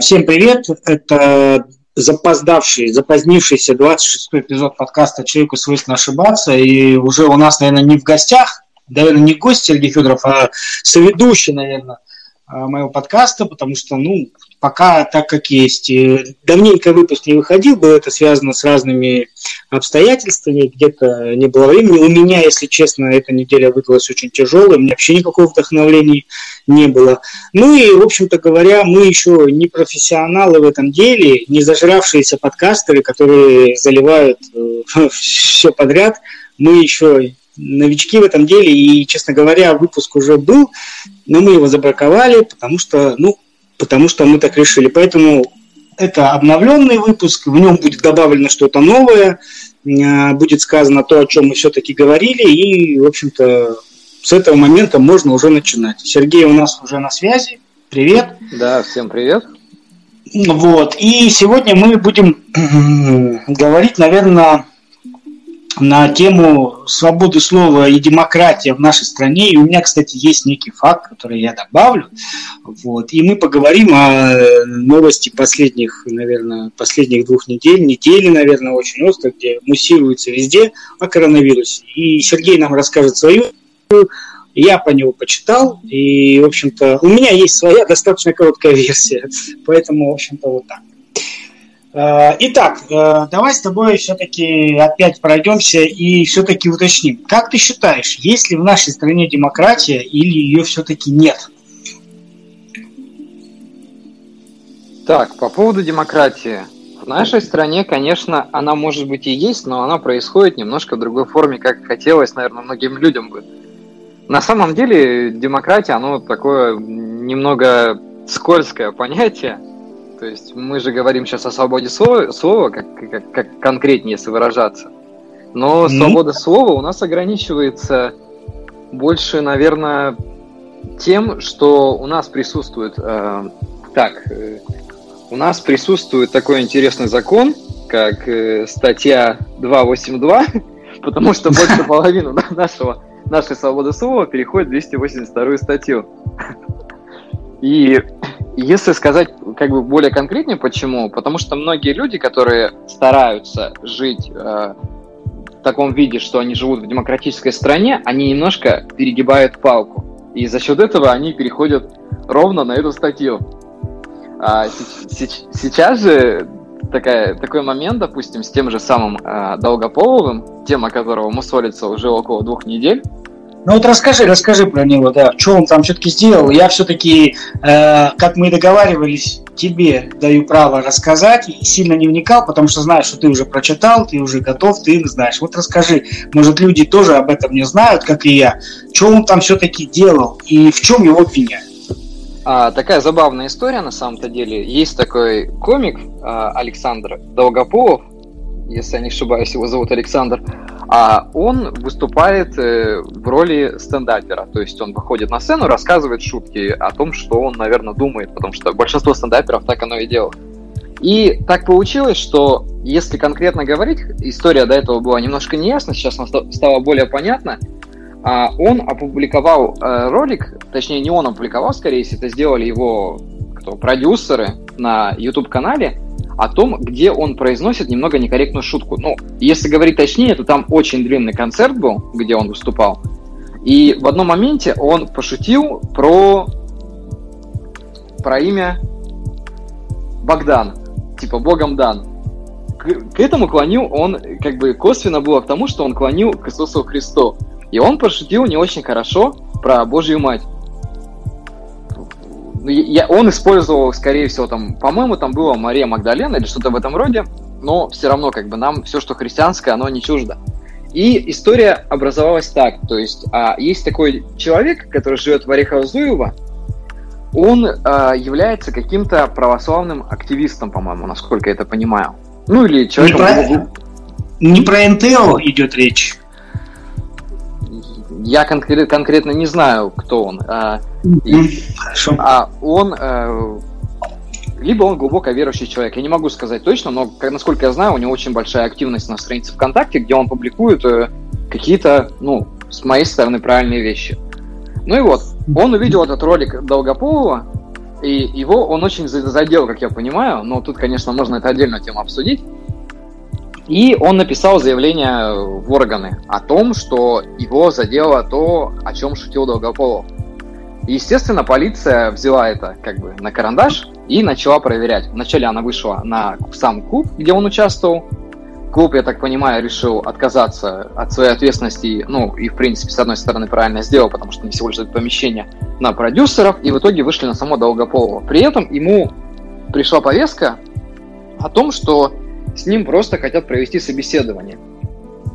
Всем привет! Это запозднившийся 26-й эпизод подкаста «Человеку свойственно ошибаться». И уже у нас, наверное, не в гостях, наверное, не гость Сергей Федоров, а соведущий, наверное, моего подкаста, потому что, пока так как есть. Давненько выпуск не выходил, было это связано с разными обстоятельствами, где-то не было времени. У меня, если честно, эта неделя выдалась очень тяжелой, у меня вообще никакого вдохновения не было. Ну и, в общем-то говоря, мы еще не профессионалы в этом деле, не зажравшиеся подкастеры, которые заливают все подряд. Мы еще новички в этом деле, и, честно говоря, выпуск уже был, но мы его забраковали, потому что мы так решили. Поэтому это обновленный выпуск, в нем будет добавлено что-то новое, будет сказано то, о чем мы все-таки говорили, и, в общем-то, с этого момента можно уже начинать. Сергей у нас уже на связи. Привет. Да, всем привет. Вот, и сегодня мы будем говорить, наверное, на тему свободы слова и демократия в нашей стране. И у меня, кстати, есть некий факт, который я добавлю. Вот. И мы поговорим о новости последних 2 недель. Недели, наверное, очень остро, где муссируется везде о коронавирусе. И Сергей нам расскажет свою. Я по нему почитал. И, в общем-то, у меня есть своя достаточно короткая версия. Поэтому, в общем-то, вот так. Итак, давай с тобой все-таки опять пройдемся и все-таки уточним. Как ты считаешь, есть ли в нашей стране демократия или ее все-таки нет? Так, по поводу демократии. В нашей стране, конечно, она может быть и есть, но она происходит немножко в другой форме, как хотелось, наверное, многим людям бы. На самом деле демократия, оно такое немного скользкое понятие. То есть мы же говорим сейчас о свободе слова, как конкретнее если выражаться. Но свобода слова у нас ограничивается больше, наверное, тем, что у нас присутствует... у нас присутствует такой интересный закон, как статья 282, потому что больше половины нашей свободы слова переходит в 282 статью. И... Если сказать более конкретнее, почему? Потому что многие люди, которые стараются жить в таком виде, что они живут в демократической стране, они немножко перегибают палку. И за счет этого они переходят ровно на эту статью. А сейчас же такой момент, допустим, с тем же самым Долгополовым, тема которого мусолится уже около 2 недель, Ну вот расскажи про него, да, что он там все-таки сделал. Я все-таки, как мы и договаривались, тебе даю право рассказать, и сильно не вникал, потому что знаю, что ты уже прочитал, ты уже готов, ты знаешь. Вот расскажи, может, люди тоже об этом не знают, как и я, что он там все-таки делал и в чем его обвиняют. Такая забавная история на самом-то деле. Есть такой комик Александр Долгополов, если я не ошибаюсь, его зовут Александр, а он выступает в роли стендапера, то есть он выходит на сцену, рассказывает шутки о том, что он, наверное, думает, потому что большинство стендаперов так оно и делает. И так получилось, что, если конкретно говорить, история до этого была немножко неясна, сейчас она стала более понятна, он опубликовал ролик, точнее, не он опубликовал, скорее, если это сделали его продюсеры на YouTube-канале, о том, где он произносит немного некорректную шутку. Ну, если говорить точнее, то там очень длинный концерт был, где он выступал. И в одном моменте он пошутил про имя Богдан, типа Богом дан. К этому клонил он, косвенно было к тому, что он клонил к Иисусу Христу. И он пошутил не очень хорошо про Божью Мать. Он использовал, скорее всего, по-моему, там было Мария Магдалена или что-то в этом роде, но все равно, нам все, что христианское, оно не чуждо. И история образовалась так, то есть есть такой человек, который живет в Орехово-Зуево, он является каким-то православным активистом, по-моему, насколько я это понимаю. Ну, или человеком... Не про НТО идет речь. Я конкретно не знаю, кто он. Либо он глубоко верующий человек. Я не могу сказать точно, но, насколько я знаю, у него очень большая активность на странице ВКонтакте, где он публикует какие-то, с моей стороны, правильные вещи. Ну и вот, он увидел этот ролик Долгополова, И его он очень задел, как я понимаю, но тут, конечно, можно это отдельную тему обсудить. И он написал заявление в органы о том, что его задело то, о чем шутил Долгополов. И, естественно, полиция взяла это как бы на карандаш и начала проверять. Вначале она вышла на сам клуб, где он участвовал. Клуб, я так понимаю, решил отказаться от своей ответственности, ну, и, в принципе, с одной стороны, правильно сделал, потому что они всего лишь дают помещение на продюсеров, и в итоге вышли на само Долгополова. При этом ему пришла повестка о том, что с ним просто хотят провести собеседование.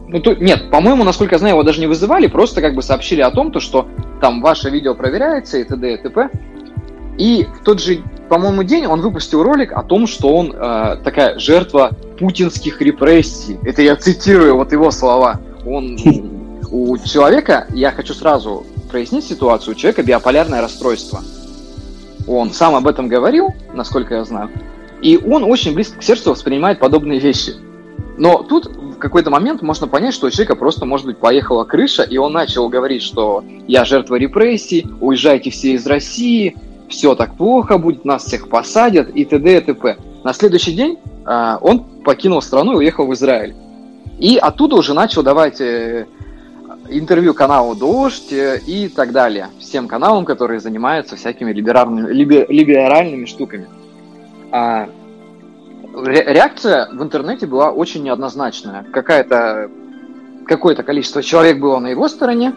Ну, тут, нет, по-моему, насколько я знаю, его даже не вызывали, просто как бы сообщили о том, то, что там ваше видео проверяется и т.д. и т.п. И в тот же, по-моему, день он выпустил ролик о том, что он такая жертва путинских репрессий. Это я цитирую вот его слова. Он у человека, я хочу сразу прояснить ситуацию, у человека биполярное расстройство. Он сам об этом говорил, насколько я знаю, и он очень близко к сердцу воспринимает подобные вещи. Но тут в какой-то момент можно понять, что у человека просто, может быть, поехала крыша, и он начал говорить, что я жертва репрессий, уезжайте все из России, все так плохо будет, нас всех посадят и т.д. и т.п. На следующий день он покинул страну и уехал в Израиль. И оттуда уже начал давать интервью каналу «Дождь» и так далее. Всем каналам, которые занимаются всякими либеральными штуками. Реакция в интернете была очень неоднозначная. Какое-то количество человек было на его стороне,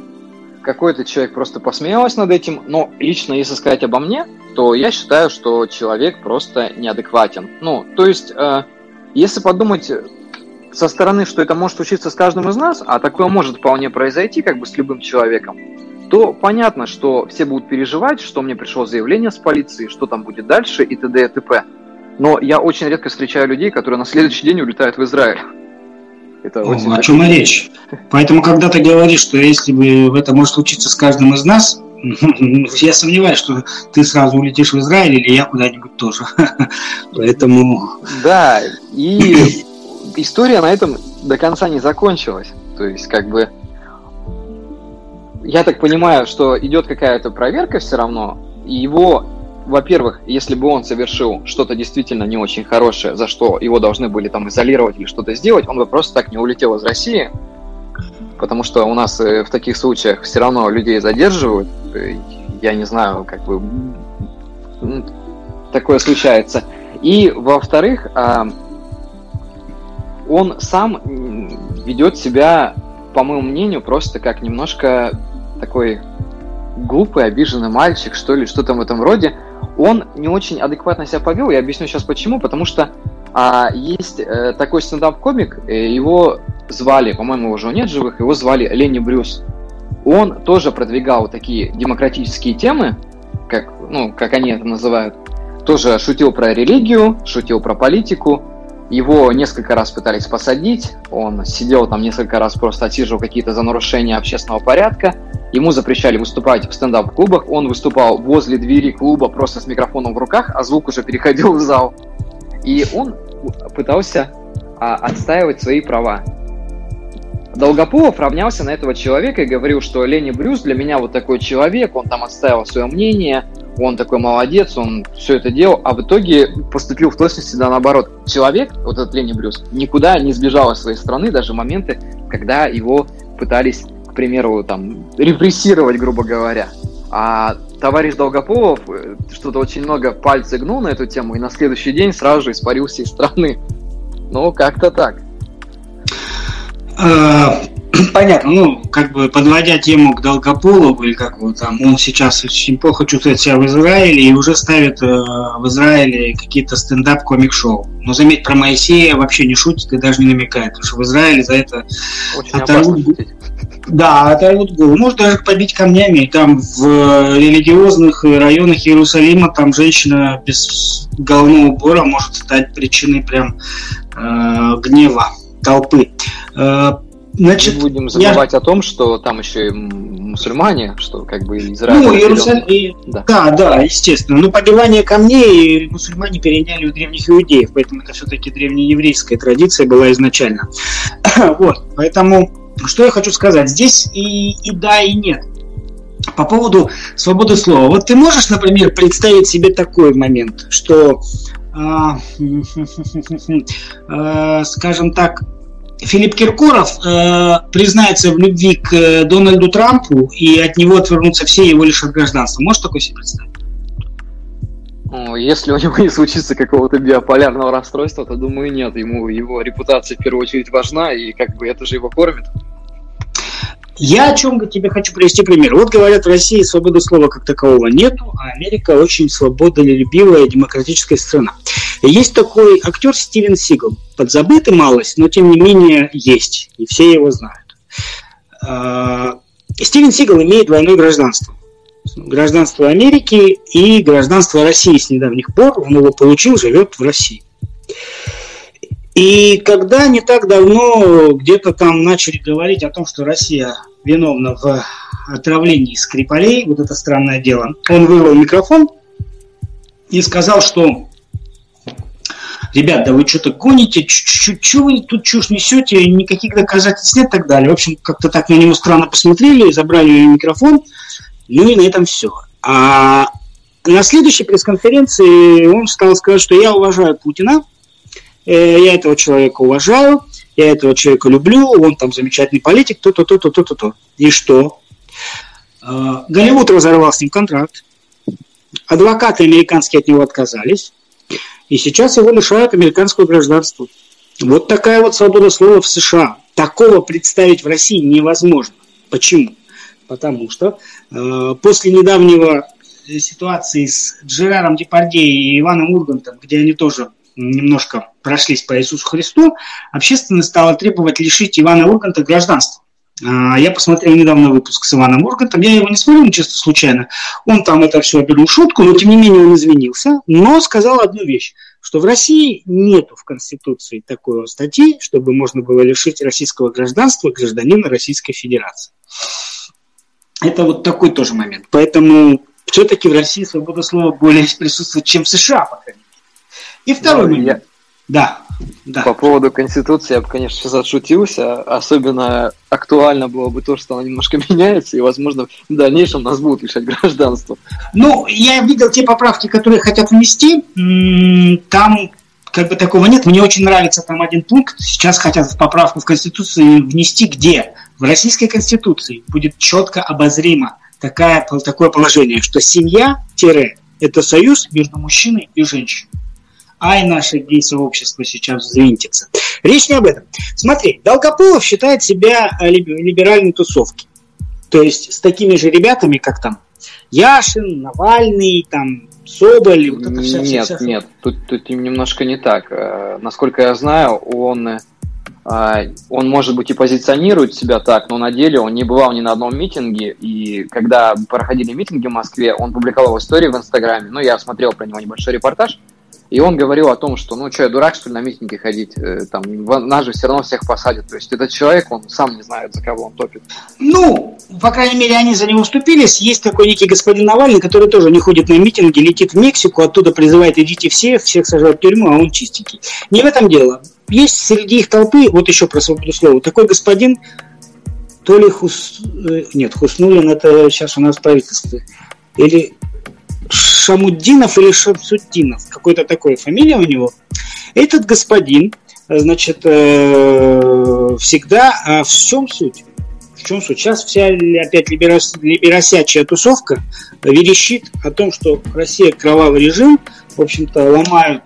какой-то человек просто посмеялся над этим, но лично, если сказать обо мне, то я считаю, что человек просто неадекватен. Ну, то есть, если подумать со стороны, что это может случиться с каждым из нас, а такое может вполне произойти, как бы с любым человеком, то понятно, что все будут переживать, что мне пришло заявление с полиции, что там будет дальше и т.д. и т.п. Но я очень редко встречаю людей, которые на следующий день улетают в Израиль. О чем и речь. Поэтому, когда ты говоришь, что если бы это может случиться с каждым из нас, я сомневаюсь, что ты сразу улетишь в Израиль или я куда-нибудь тоже. Поэтому... Да, и история на этом до конца не закончилась. То есть, как бы... Я так понимаю, что идет какая-то проверка все равно, и его... Во-первых, если бы он совершил что-то действительно не очень хорошее, за что его должны были там изолировать или что-то сделать, он бы просто так не улетел из России, потому что у нас в таких случаях все равно людей задерживают. Я не знаю, как бы такое случается. И, во-вторых, он сам ведет себя, по моему мнению, просто как немножко такой глупый, обиженный мальчик, что ли, что-то в этом роде. Он не очень адекватно себя повел, я объясню сейчас почему, потому что есть такой стендап-комик, его звали, по-моему, уже нет живых, его звали Ленни Брюс. Он тоже продвигал такие демократические темы, как, ну, как они это называют, тоже шутил про религию, шутил про политику, его несколько раз пытались посадить, он сидел там несколько раз, просто отсиживал какие-то за нарушения общественного порядка, ему запрещали выступать в стендап-клубах, он выступал возле двери клуба просто с микрофоном в руках, а звук уже переходил в зал. И он пытался отстаивать свои права. Долгополов равнялся на этого человека и говорил, что Ленни Брюс для меня вот такой человек, он там отстаивал свое мнение, он такой молодец, он все это делал, а в итоге поступил в точности, да, наоборот. Человек, вот этот Ленни Брюс, никуда не сбежал из своей страны, даже в моменты, когда его пытались... К примеру, там, репрессировать, грубо говоря. А товарищ Долгополов что-то очень много пальцы гнул на эту тему и на следующий день сразу же испарился из страны. Ну, как-то так. Понятно. Ну, как бы подводя тему к Долгополову, или как его там, он сейчас очень плохо чувствует себя в Израиле и уже ставит в Израиле какие-то стендап-комик-шоу. Но заметь, про Моисея вообще не шутит и даже не намекает, потому что в Израиле за это... Очень опасно шутить. Да, оторвут голову. Может даже побить камнями. Там в религиозных районах Иерусалима там женщина без головного убора может стать причиной прям гнева толпы. Значит, не будем забывать о том, что там еще и мусульмане, что как бы Израиль... Ну, Иерусалим... Да, естественно. Но побивание камней мусульмане переняли у древних иудеев, поэтому это все-таки древнееврейская традиция была изначально. Вот, поэтому... Что я хочу сказать? Здесь и да, и нет. по поводу свободы слова. Вот ты можешь, например, представить себе такой момент, что, скажем так, Филипп Киркоров признается в любви к Дональду Трампу, и от него отвернутся все, его лишат гражданства. Можешь такое себе представить? Если у него не случится какого-то биполярного расстройства, то, думаю, нет. Ему его репутация в первую очередь важна, и как бы это же его кормит. Я о чем тебе хочу привести пример. Вот говорят, в России свободы слова как такового нету, а Америка очень свободолюбивая демократическая страна. И есть такой актер Стивен Сигал, подзабытый малость, но тем не менее есть, и все его знают. Стивен Сигал имеет двойное гражданство. Гражданство Америки и гражданство России с недавних пор. Он его получил, живет в России. И когда не так давно где-то там начали говорить о том, что Россия виновна в отравлении Скрипалей, вот это странное дело, он вырвал микрофон и сказал, что ребят, да вы что-то гоните, что вы тут чушь несете, никаких доказательств нет и так далее. В общем, как-то так на него странно посмотрели, забрали у него микрофон, ну и на этом все. А на следующей пресс-конференции он стал сказать, что я уважаю Путина, я этого человека уважаю, я этого человека люблю, он там замечательный политик, то-то. И что? Голливуд разорвал с ним контракт, адвокаты американские от него отказались, и сейчас его лишают американского гражданства. Вот такая вот свобода слова в США. Такого представить в России невозможно. Почему? Потому что после недавнего ситуации с Джераром Депардье и Иваном Ургантом, где они тоже немножко прошлись по Иисусу Христу, общественность стала требовать лишить Ивана Урганта гражданства. Я посмотрел недавно выпуск с Иваном Ургантом, я его не смотрел, чисто случайно. Он там это все обернул шутку, но тем не менее он извинился, но сказал одну вещь, что в России нету в Конституции такой статьи, чтобы можно было лишить российского гражданства гражданина Российской Федерации. Это вот такой тоже момент. Поэтому все-таки в России свобода слова более присутствует, чем в США, по крайней мере. И второй момент. Да. По поводу Конституции я бы, конечно, сейчас отшутился. Особенно актуально было бы то, что она немножко меняется, и, возможно, в дальнейшем нас будут лишать гражданства. Ну, я видел те поправки, которые хотят внести. Там как бы такого нет. Мне очень нравится там один пункт. Сейчас хотят поправку в Конституцию внести где? В Российской Конституции будет четко обозримо такое положение, что семья - это союз между мужчиной и женщиной. А и наше гей-сообщество сейчас взвинтится. Речь не об этом. Смотри, Долгополов считает себя либеральной тусовки. То есть с такими же ребятами, как там Яшин, Навальный, там Соболь. Вот это нет, тут немножко не так. Насколько я знаю, он, может быть, и позиционирует себя так, но на деле он не бывал ни на одном митинге, и когда проходили митинги в Москве, он публиковал истории в Инстаграме. Ну, я смотрел про него небольшой репортаж. И он говорил о том, что, я дурак, что ли, на митинги ходить, там, нас же все равно всех посадят. То есть этот человек, он сам не знает, за кого он топит. Ну, по крайней мере, они за него вступились. Есть такой некий господин Навальный, который тоже не ходит на митинги, летит в Мексику, оттуда призывает, идите все, всех сажают в тюрьму, а он чистенький. Не в этом дело. Есть среди их толпы, вот еще про свободу слова, такой господин, то ли Хуснулин, это сейчас у нас правительство, или... Шамуддинов или Шамсуддинов, какой-то такой фамилия у него. Этот господин, значит, всегда в чем суть? Сейчас вся опять либеросячая тусовка верещит о том, что Россия кровавый режим, в общем-то, ломают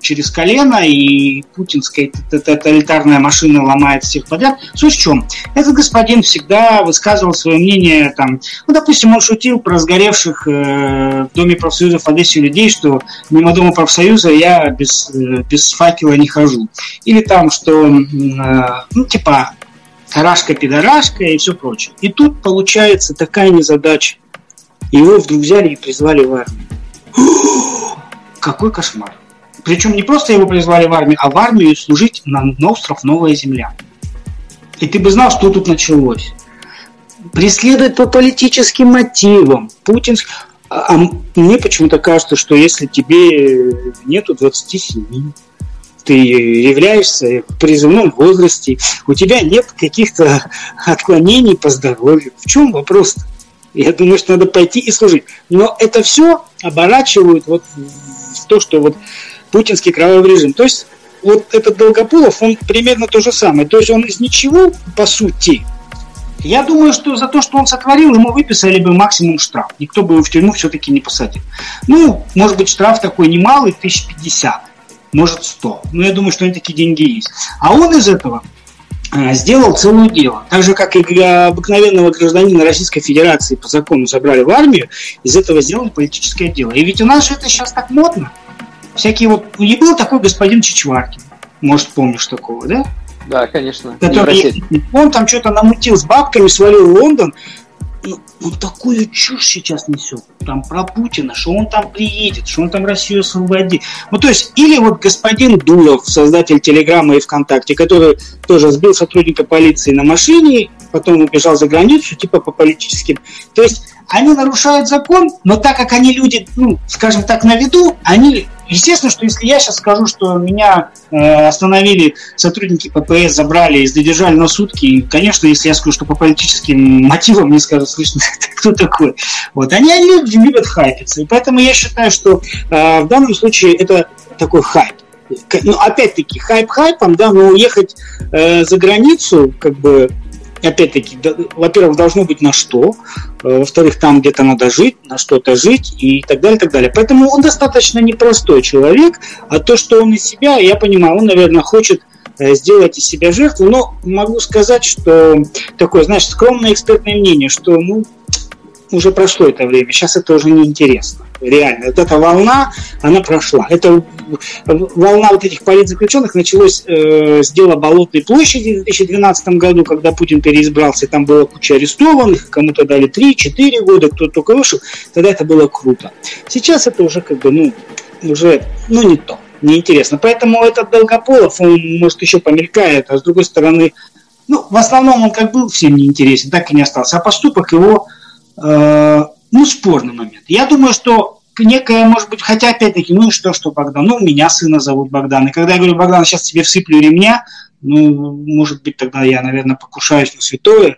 через колено, и путинская тоталитарная машина ломает всех подряд. Суть в чем? Этот господин всегда высказывал свое мнение, допустим, он шутил про сгоревших в Доме профсоюза в Одессе людей, что мимо Дома профсоюза я без факела не хожу. Или там, что, «Тарашка-пидорашка» и все прочее. И тут получается такая незадача. Его вдруг взяли и призвали в армию. Какой кошмар. Причем не просто его призвали в армию, а в армию служить на остров Новая Земля. И ты бы знал, что тут началось. Преследовать по политическим мотивам. Путинский... А мне почему-то кажется, что если тебе нету 27, ты являешься в призывном возрасте, у тебя нет каких-то отклонений по здоровью. В чем вопрос-то? Я думаю, что надо пойти и служить. Но это все оборачивают вот в то, что вот путинский кровавый режим. То есть вот этот Долгополов, он примерно то же самое. То есть он из ничего, по сути. Я думаю, что за то, что он сотворил, ему выписали бы максимум штраф. Никто бы его в тюрьму все-таки не посадил. Ну, может быть, штраф такой немалый, 1050, может 100. Но я думаю, что они такие деньги есть. А он из этого сделал целое дело. Так же, как и для обыкновенного гражданина Российской Федерации по закону собрали в армию, из этого сделали политическое дело. И ведь у нас же это сейчас так модно. Всякие вот... Не был такой господин Чичваркин. Может, помнишь такого, да? Да, конечно. Который... Он там что-то намутил с бабками, свалил в Лондон. Он такую чушь сейчас несет. Там про Путина, что он там приедет, что он там Россию освободит. Ну, то есть, или вот господин Дулов, создатель Телеграма и ВКонтакте, который тоже сбил сотрудника полиции на машине, потом убежал за границу, типа по политическим. То есть, они нарушают закон, но так как они люди, ну, скажем так, на виду, они... Естественно, что если я сейчас скажу, что меня остановили сотрудники ППС, забрали и задержали на сутки, и, конечно, если я скажу, что по политическим мотивам, мне скажут, слышно, кто такой. Вот. Они любят хайпиться. И поэтому я считаю, что в данном случае это такой хайп. Ну, опять-таки, хайп хайпом, да, но уехать за границу, как бы, опять-таки, во-первых, должно быть на что, во-вторых, там где-то надо жить, на что-то жить и так далее, так далее. Поэтому он достаточно непростой человек, а то, что он из себя, я понимаю, он, наверное, хочет сделать из себя жертву, но могу сказать, что такое, знаешь, скромное экспертное мнение, что, ну, уже прошло это время, сейчас это уже неинтересно, реально. Вот эта волна, она прошла. Это волна вот этих политзаключенных началась с дела Болотной площади в 2012 году, когда Путин переизбрался, и там была куча арестованных, кому-то дали 3-4 года, кто-то только вышел, тогда это было круто. Сейчас это уже как бы, ну, уже, ну, не то, неинтересно. Поэтому этот Долгополов, он, может, еще помелькает, а с другой стороны, ну, в основном он как был всем неинтересен, так и не остался, а поступок его... ну, спорный момент. Я думаю, что некое, может быть, хотя опять-таки, ну, что, Богдан, ну, меня сына зовут Богдан, и когда я говорю, Богдан, сейчас тебе всыплю ремня, ну, может быть, тогда я, наверное, покушаюсь на святое.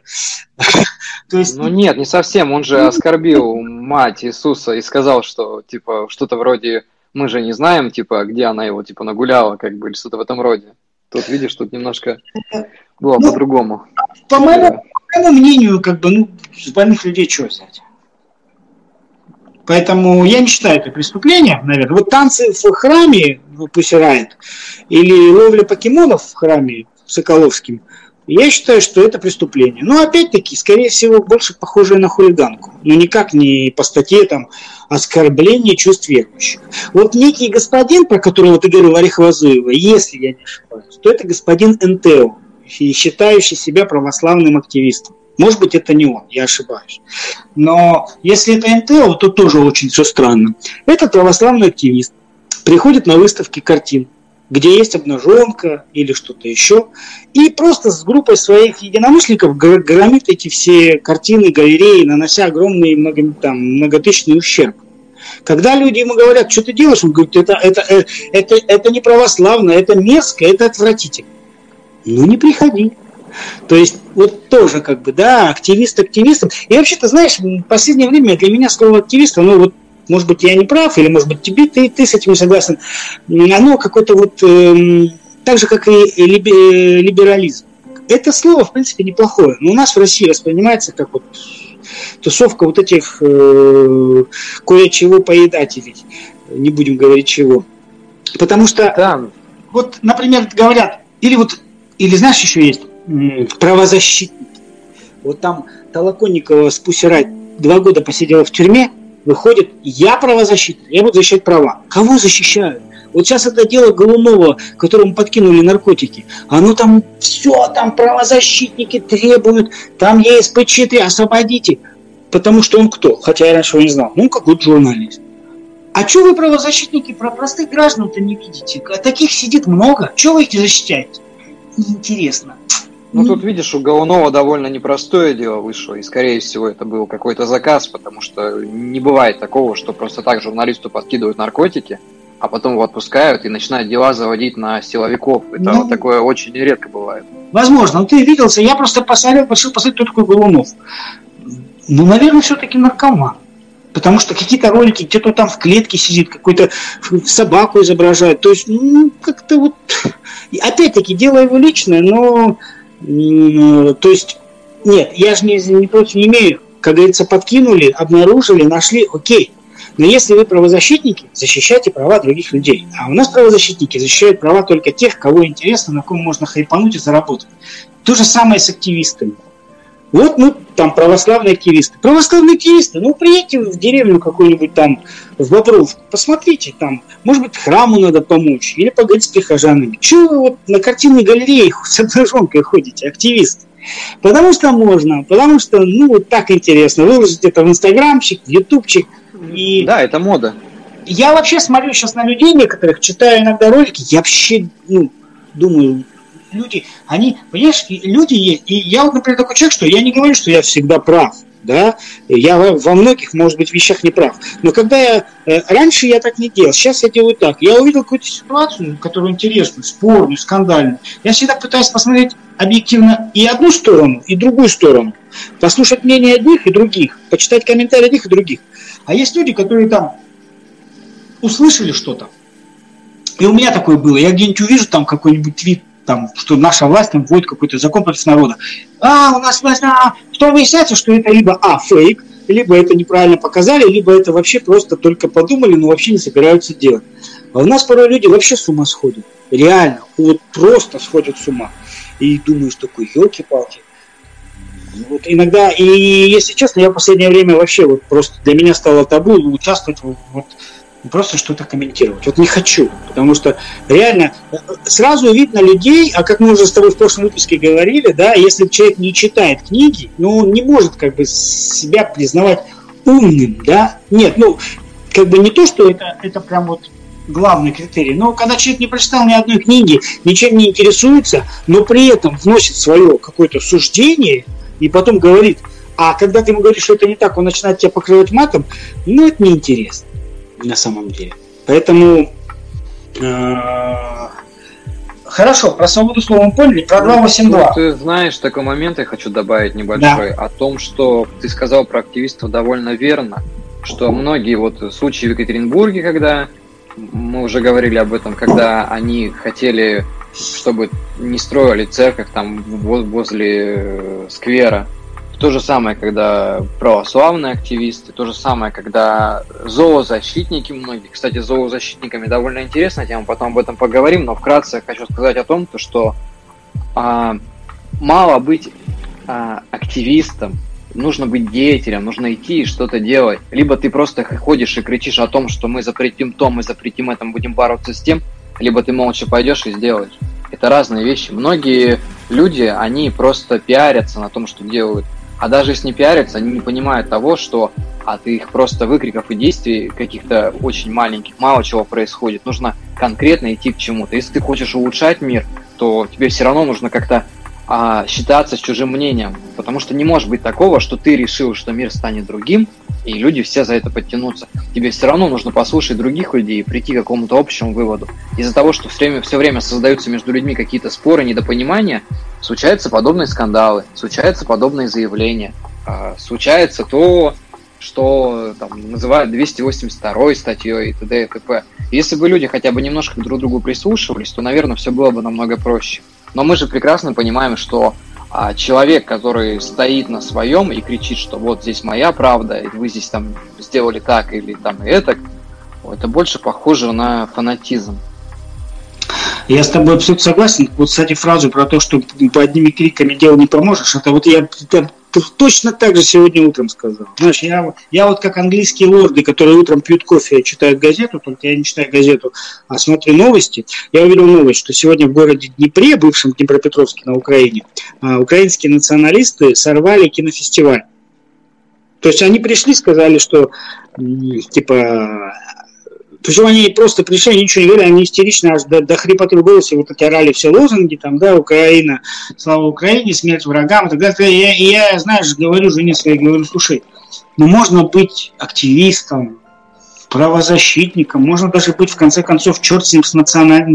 То есть... Ну, нет, не совсем, он же оскорбил мать Иисуса и сказал, что, типа, что-то вроде, мы же не знаем, типа, где она его, типа, нагуляла, как бы, или что-то в этом роде. Тут, видишь, тут немножко было по-другому. По моему мнению, как бы, ну, с больных людей чего взять? Поэтому я не считаю это преступлением, наверное. Вот танцы в храме, пусть райд, или ловля покемонов в храме Соколовским, я считаю, что это преступление. Но опять-таки, скорее всего, больше похоже на хулиганку. Но никак не по статье там оскорбление чувств верующих. Вот некий господин, про которого ты говорил, Орехова-Зуева, если я не ошибаюсь, то это господин НТО, и считающий себя православным активистом. Может быть, это не он, я ошибаюсь. Но если это НТО, то тоже очень все странно. Этот православный активист приходит на выставки картин, где есть обнаженка или что-то еще, и просто с группой своих единомышленников громит эти все картины, галереи, нанося огромный многотысячный ущерб. Когда люди ему говорят, что ты делаешь, он говорит, это не православно, это мерзко, это отвратительно. Ну, не приходи. То есть, вот тоже, как бы, да, активист активистом. И вообще, ты знаешь, в последнее время для меня слово активист, оно вот, может быть, я не прав, или, может быть, тебе, ты с этим не согласен, оно какое-то вот, так же, как и либерализм. Это слово, в принципе, неплохое, но у нас в России воспринимается как вот тусовка вот этих кое-чего поедателей, не будем говорить чего. Потому что, да. Вот, например, говорят, Или знаешь, еще есть правозащитник. Вот там Толоконникова с Пусирайт 2 года посидела в тюрьме, выходит, я правозащитник, я буду защищать права. Кого защищают? Вот сейчас это дело Голунова, которому подкинули наркотики. Оно там все, там правозащитники требуют, там ЕСПЧ-3, освободите. Потому что он кто? Хотя я раньше его не знал. Ну, какой-то журналист. А что вы, правозащитники, про простых граждан-то не видите? Таких сидит много. Чего вы их не защищаете? Неинтересно. Ну, тут, видишь, у Голунова довольно непростое дело вышло, и, скорее всего, это был какой-то заказ, потому что не бывает такого, что просто так журналисту подкидывают наркотики, а потом его отпускают и начинают дела заводить на силовиков. Это вот такое очень редко бывает. Возможно. Ну, ты виделся, я просто решил посмотреть, кто такой Голунов. Ну, наверное, все-таки наркоман. Потому что какие-то ролики, где-то там в клетке сидит, какую-то собаку изображают. То есть, ну, как-то вот... Опять-таки, дело его личное, но... То есть, нет, я же не против не имею. Как говорится, подкинули, обнаружили, нашли, окей. Но если вы правозащитники, защищайте права других людей. А у нас правозащитники защищают права только тех, кого интересно, на ком можно хайпануть и заработать. То же самое с активистами. Вот мы там православные активисты. Православные активисты, ну приедьте в деревню какую-нибудь там, в Бобровку, посмотрите там, может быть, храму надо помочь, или поговорить с прихожанами. Чего вы вот на картинной галерее с обнаженкой ходите, активисты? Потому что можно, потому что, ну, вот так интересно. Выложить это в инстаграмчик, в ютубчик. И... Да, это мода. Я вообще смотрю сейчас на людей некоторых, читаю иногда ролики, я вообще, ну, думаю... Люди, они, понимаешь, люди есть. И я вот, например, такой человек, что я не говорю, что я всегда прав, да, я во многих, может быть, вещах не прав. Но когда я, раньше я так не делал, сейчас я делаю так. Я увидел какую-то ситуацию, которая интересна, спорную, скандальную. Я всегда пытаюсь посмотреть объективно и одну сторону, и другую сторону. Послушать мнение одних и других, почитать комментарии одних и других. А есть люди, которые там услышали что-то. И у меня такое было. Я где-нибудь увижу там какой-нибудь твит, там, что наша власть там вводит какой-то закон против народа. А, у нас власть, а. Потом выясняется, что это либо фейк, либо это неправильно показали, либо это вообще просто только подумали, но вообще не собираются делать. А у нас порой люди вообще с ума сходят. Реально, вот просто сходят с ума. И думаешь такой, елки-палки. Вот иногда, и если честно, я в последнее время вообще вот просто для меня стало табу участвовать вот, просто что-то комментировать. Вот не хочу, потому что реально сразу видно людей, а как мы уже с тобой в прошлом выпуске говорили, да, если человек не читает книги, ну, он не может как бы себя признавать умным, да. Нет, ну, как бы не то, что это прям вот главный критерий, но когда человек не прочитал ни одной книги, ничем не интересуется, но при этом вносит свое какое-то суждение и потом говорит, а когда ты ему говоришь, что это не так, он начинает тебя покрывать матом, ну, это неинтересно. На самом деле. Поэтому хорошо, про свободу слова мы поняли, про 282. Ты знаешь, такой момент я хочу добавить небольшой, да. О том, что ты сказал про активистов довольно верно, что многие вот случаи в Екатеринбурге, когда мы уже говорили об этом, когда они хотели, чтобы не строили церковь там возле сквера. То же самое, когда православные активисты, то же самое, когда зоозащитники многие. Кстати, зоозащитниками довольно интересная тема, потом об этом поговорим, но вкратце я хочу сказать о том, что мало быть активистом, нужно быть деятелем, нужно идти и что-то делать. Либо ты просто ходишь и кричишь о том, что мы запретим то, мы запретим это, мы будем бороться с тем, либо ты молча пойдешь и сделаешь. Это разные вещи. Многие люди, они просто пиарятся на том, что делают. А даже если не пиарятся, они не понимают того, что от их просто выкриков и действий каких-то очень маленьких мало чего происходит. Нужно конкретно идти к чему-то. Если ты хочешь улучшать мир, то тебе все равно нужно как-то считаться с чужим мнением. Потому что не может быть такого, что ты решил, что мир станет другим, и люди все за это подтянутся. Тебе все равно нужно послушать других людей и прийти к какому-то общему выводу. Из-за того, что все время создаются между людьми какие-то споры, недопонимания, случаются подобные скандалы, случаются подобные заявления, случается то, что там, называют 282 статьей и т.д. и т.п. Если бы люди хотя бы немножко друг к другу прислушивались, то, наверное, все было бы намного проще. Но мы же прекрасно понимаем, что человек, который стоит на своем и кричит, что вот здесь моя правда, и вы здесь там сделали так или там и этак, это больше похоже на фанатизм. Я с тобой абсолютно согласен. Вот, кстати, фразу про то, что одними криками делу не поможешь, это вот я точно так же сегодня утром сказал. Знаешь, я вот как английские лорды, которые утром пьют кофе и читают газету, только я не читаю газету, а смотрю новости. Я увидел новость, что сегодня в городе Днепре, бывшем Днепропетровске на Украине, украинские националисты сорвали кинофестиваль. То есть они пришли, сказали, что типа... Причем они просто пришли, они ничего не говорили, они истерично аж до хрипоты в голосе вот эти орали все лозунги, там, да, Украина, слава Украине, смерть врагам и так далее. И я, знаешь, говорю жене своей, говорю, слушай, ну можно быть активистом, правозащитником, можно даже быть, в конце концов, черт с ним,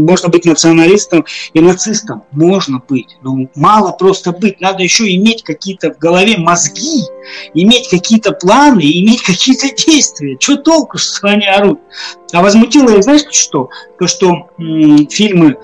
можно быть националистом и нацистом. Можно быть. Но мало просто быть. Надо еще иметь какие-то в голове мозги, иметь какие-то планы, иметь какие-то действия. Чего толку, что они орут? А возмутило их, знаешь, что? То, что фильмы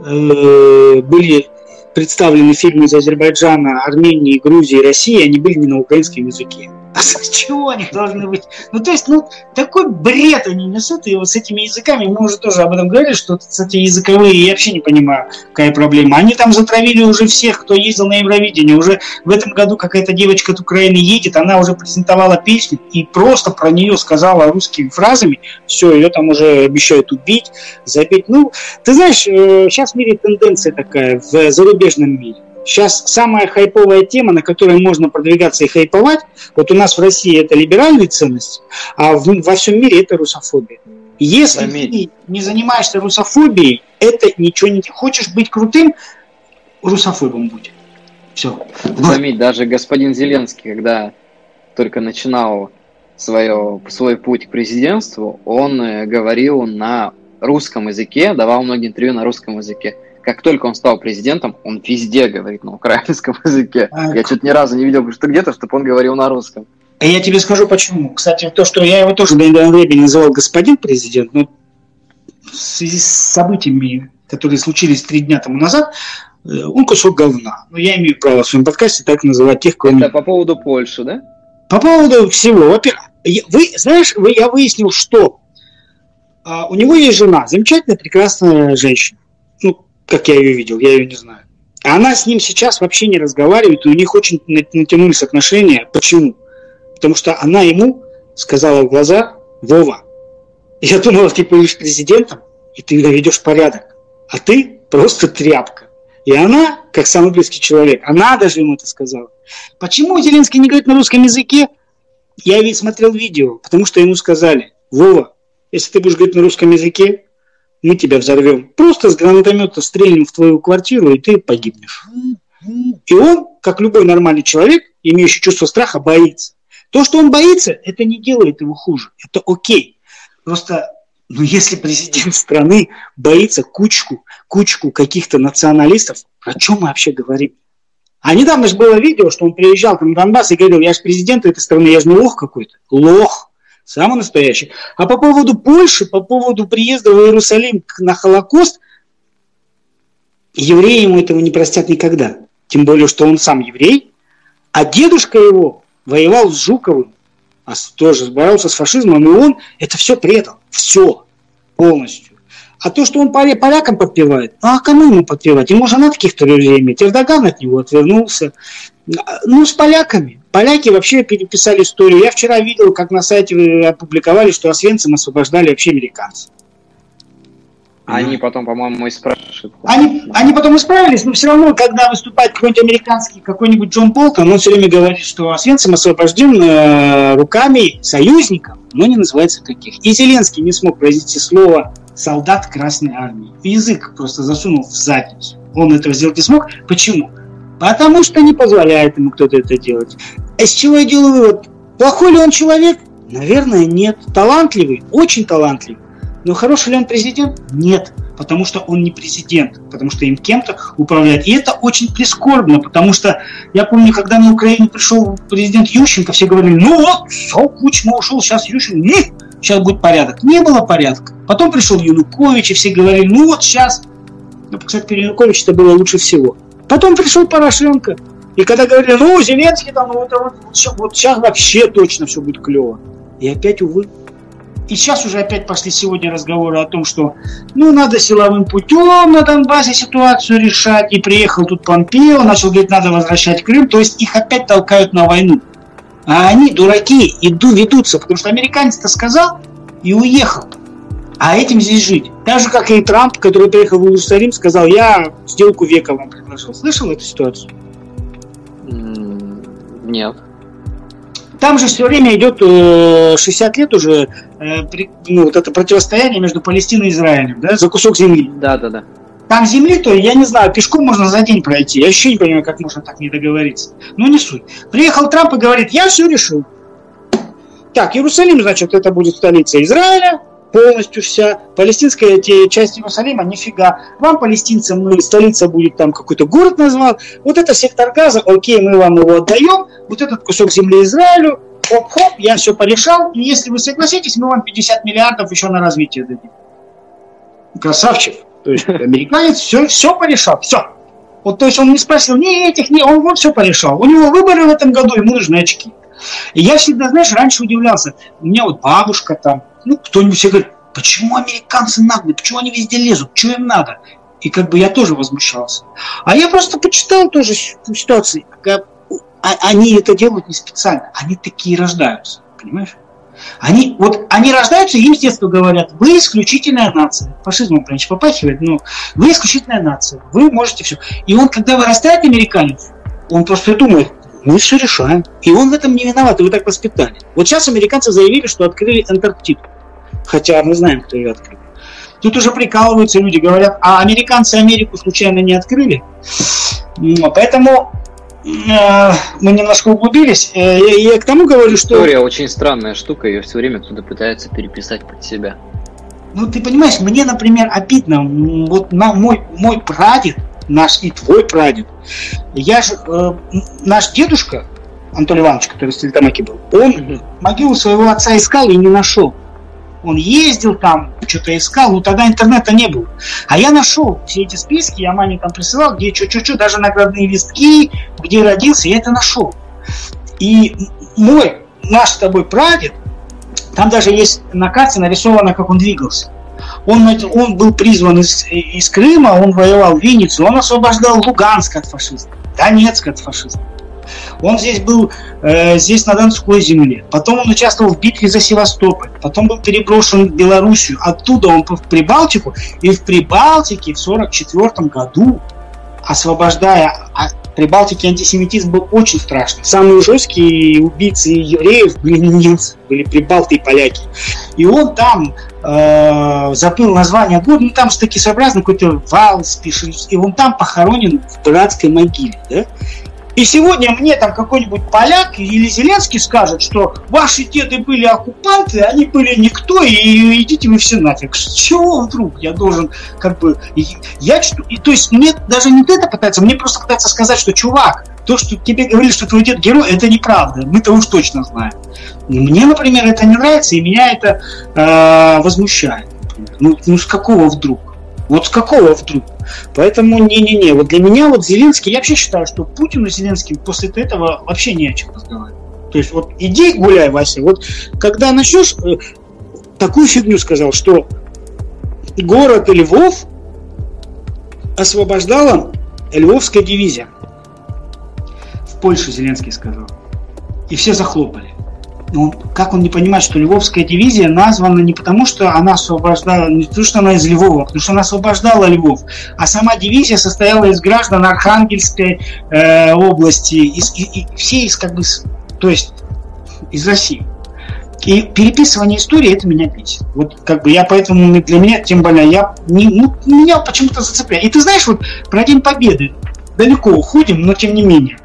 были представлены, фильмы из Азербайджана, Армении, Грузии, России, они были не на украинском языке. А чего они должны быть? Ну, то есть, ну, такой бред они несут, и вот с этими языками, мы уже тоже об этом говорили, что, кстати, языковые, я вообще не понимаю, какая проблема. Они там затравили уже всех, кто ездил на Евровидение. Уже в этом году какая-то девочка от Украины едет, она уже презентовала песню и просто про нее сказала русскими фразами. Все, ее там уже обещают убить, забить. Ну, ты знаешь, сейчас в мире тенденция такая, в зарубежном мире. Сейчас самая хайповая тема, на которой можно продвигаться и хайповать, вот у нас в России это либеральные ценности, а во всем мире это русофобия. Если ты не занимаешься русофобией, это ничего не... Хочешь быть крутым, русофобом будь. Все. Заметь, даже господин Зеленский, когда только начинал свой путь к президентству, он говорил на русском языке, давал многие интервью на русском языке. Как только он стал президентом, он везде говорит на украинском языке. Я что-то ни разу не видел, что где-то, чтобы он говорил на русском. Я тебе скажу, почему. Кстати, то, что я его тоже до недавнего времени называл господин президент, но в связи с событиями, которые случились 3 дня тому назад, он кусок говна. Но я имею право в своем подкасте так называть тех, кто... Это по поводу Польши, да? По поводу всего. Во-первых, я выяснил, что у него есть жена, замечательная, прекрасная женщина. Ну, как я ее видел, я ее не знаю. А она с ним сейчас вообще не разговаривает, и у них очень натянулись отношения. Почему? Потому что она ему сказала в глаза: «Вова, я думала, ты будешь президентом, и ты наведешь порядок, а ты просто тряпка». И она, как самый близкий человек, она даже ему это сказала. Почему Зеленский не говорит на русском языке? Я ведь смотрел видео, потому что ему сказали: «Вова, если ты будешь говорить на русском языке, мы тебя взорвем. Просто с гранатомета стрельнем в твою квартиру, и ты погибнешь». И он, как любой нормальный человек, имеющий чувство страха, боится. То, что он боится, это не делает его хуже. Это окей. Просто, ну, если президент страны боится кучку каких-то националистов, о чем мы вообще говорим? А недавно же было видео, что он приезжал на Донбасс и говорил: «Я же президент этой страны, я же не лох какой-то». Лох. Самый настоящий. А по поводу Польши, по поводу приезда в Иерусалим на Холокост, евреи ему этого не простят никогда. Тем более, что он сам еврей, а дедушка его воевал с Жуковым, а тоже боролся с фашизмом, и он это все предал. Все. Полностью. А то, что он полякам подпевает, а кому ему подпевать? Ему же надо каких-то людей иметь. Эрдоган от него отвернулся. Ну, с поляками. Поляки вообще переписали историю. Я вчера видел, как на сайте опубликовали, что Освенцим освобождали вообще американцы. Они потом, по-моему, исправились. Они потом исправились, но все равно, когда выступает какой-нибудь американский, какой-нибудь Джон Болтон, он все время говорит, что Освенцим освобожден руками союзников, но не называется каких. И Зеленский не смог произнести слово «солдат Красной Армии». Язык просто засунул в задницу. Он этого сделать не смог. Почему? Потому что не позволяет ему кто-то это делать. А с чего я делаю вывод? Плохой ли он человек? Наверное, нет. Талантливый? Очень талантливый. Но хороший ли он президент? Нет. Потому что он не президент. Потому что им кем-то управляет. И это очень прискорбно. Потому что я помню, когда на Украине пришел президент Ющенко, все говорили: «Ну вот, все, Кучма ушел, сейчас Ющенко, сейчас будет порядок». Не было порядка. Потом пришел Янукович, и все говорили: «Ну вот, сейчас». Но, кстати, при Януковиче это было лучше всего. Потом пришел Порошенко, и когда говорили: «Ну, Зеленский там, вот сейчас вообще точно все будет клево», и опять, увы. И сейчас уже опять пошли сегодня разговоры о том, что, ну, надо силовым путем на Донбассе ситуацию решать, и приехал тут Помпео, начал говорить: «Надо возвращать Крым», то есть их опять толкают на войну. А они, дураки, ведутся, потому что американец-то сказал и уехал. А этим здесь жить. Так же, как и Трамп, который приехал в Иерусалим, сказал: «Я сделку века вам предложил». Слышал эту ситуацию? Нет. Там же все время идет 60 лет уже, ну, вот это противостояние между Палестиной и Израилем, да, за кусок земли. Да. Там земли-то, я не знаю, пешком можно за день пройти. Я вообще не понимаю, как можно так не договориться. Ну, не суть. Приехал Трамп и говорит: «Я все решил». Так, Иерусалим, значит, это будет столица Израиля, полностью вся. Палестинская часть Иерусалима, нифига. Вам, палестинцам, ну, столица будет, там какой-то город назвал. Вот это сектор Газа, окей, мы вам его отдаем. Вот этот кусок земли Израилю, хоп-хоп, я все порешал. И если вы согласитесь, мы вам 50 миллиардов еще на развитие дадим. Красавчик. То есть американец все порешал, все. Вот, то есть он не спросил ни этих, ни... Он вот все порешал. У него выборы в этом году, ему нужны очки. И я всегда, знаешь, раньше удивлялся. У меня вот бабушка там, ну, кто-нибудь все говорит, почему американцы наглые, почему они везде лезут, что им надо? И как бы я тоже возмущался. А я просто почитал тоже ситуации. Они это делают не специально, они такие рождаются, понимаешь? Они рождаются, и им с детства говорят, вы исключительная нация. Фашизмом, конечно, попахивает, но вы исключительная нация, вы можете все. И он, когда вырастает американец, он просто думает, мы все решаем. И он в этом не виноват, его так воспитали. Вот сейчас американцы заявили, что открыли Антарктиду. Хотя мы знаем, кто ее открыл. Тут уже прикалываются люди, говорят, а американцы Америку случайно не открыли? Поэтому... мы немножко углубились. Я к тому говорю, что... История очень странная штука, ее все время кто-то пытается переписать под себя. Ну, ты понимаешь, мне, например, обидно. Вот мой прадед, наш и твой прадед, наш дедушка, Анатолий Иванович, который в Стерлитамаке был, он могилу своего отца искал и не нашел. Он ездил там, что-то искал, но тогда интернета не было. А я нашел все эти списки, я маме там присылал, где что, даже наградные листки, где родился, я это нашел. И наш с тобой прадед, там даже есть на карте нарисовано, как он двигался. Он был призван из Крыма, он воевал в Винницу, он освобождал Луганск от фашистов, Донецк от фашистов. Он здесь был, на Донской земле. Потом он участвовал в битве за Севастополь. Потом был переброшен в Белоруссию. Оттуда он в Прибалтику. И в Прибалтике в 1944 году, освобождая... В Прибалтике антисемитизм был очень страшный. Самые жесткие убийцы евреев были немцы, были прибалты и поляки. И он там забыл название города. Ну, там таки сообразно какой-то вал спишен. И он там похоронен в братской могиле, да? И сегодня мне там какой-нибудь поляк или Зеленский скажет, что ваши деды были оккупанты, они были никто, и идите вы все нафиг. С чего вдруг я должен, как бы... то есть мне даже не это пытается, мне просто пытается сказать, что, чувак, то, что тебе говорили, что твой дед герой, это неправда, мы-то уж точно знаем. Мне, например, это не нравится, и меня это возмущает. Ну, с какого вдруг? Вот с какого вдруг? Поэтому не-не-не. Вот для меня вот Зеленский, я вообще считаю, что Путин и Зеленский после этого вообще не о чем разговаривать. То есть вот иди гуляй, Вася. Вот когда начнешь, такую фигню сказал, что город Львов освобождала Львовская дивизия. В Польше Зеленский сказал. И все захлопали. Ну, как он не понимает, что Львовская дивизия названа не потому, что она освобождала, не потому, что она из Львова, потому что она освобождала Львов. А сама дивизия состояла из граждан Архангельской области, все из, как бы, то есть из России. И переписывание истории, это меня бесит. Вот как бы я поэтому, для меня, тем более, меня почему-то зацепляет. И ты знаешь, вот про День Победы далеко уходим, но тем не менее.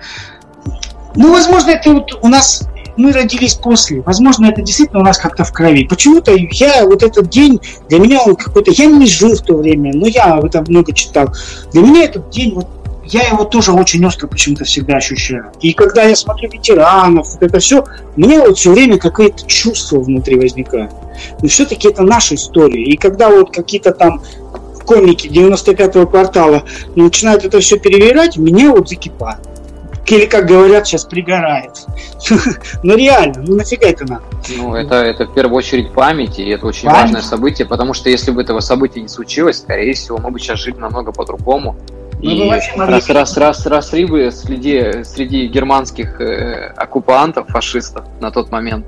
Ну, возможно, это вот у нас... Мы родились после. Возможно, это действительно у нас как-то в крови. Почему-то я вот этот день, для меня он какой-то... Я не жил в то время, но я об этом много читал. Для меня этот день, вот, я его тоже очень остро почему-то всегда ощущаю. И когда я смотрю ветеранов, вот это все, мне вот все время какое-то чувство внутри возникает. Но все-таки это наша история. И когда вот какие-то там комики 95-го квартала начинают это все перевирать, меня вот закипает. Или, как говорят, сейчас пригорает. Ну реально, ну нафига это надо? Ну это в первую очередь память, и это очень важное событие, потому что если бы этого события не случилось, скорее всего, мы бы сейчас жили намного по-другому. И росли бы среди германских оккупантов, фашистов на тот момент,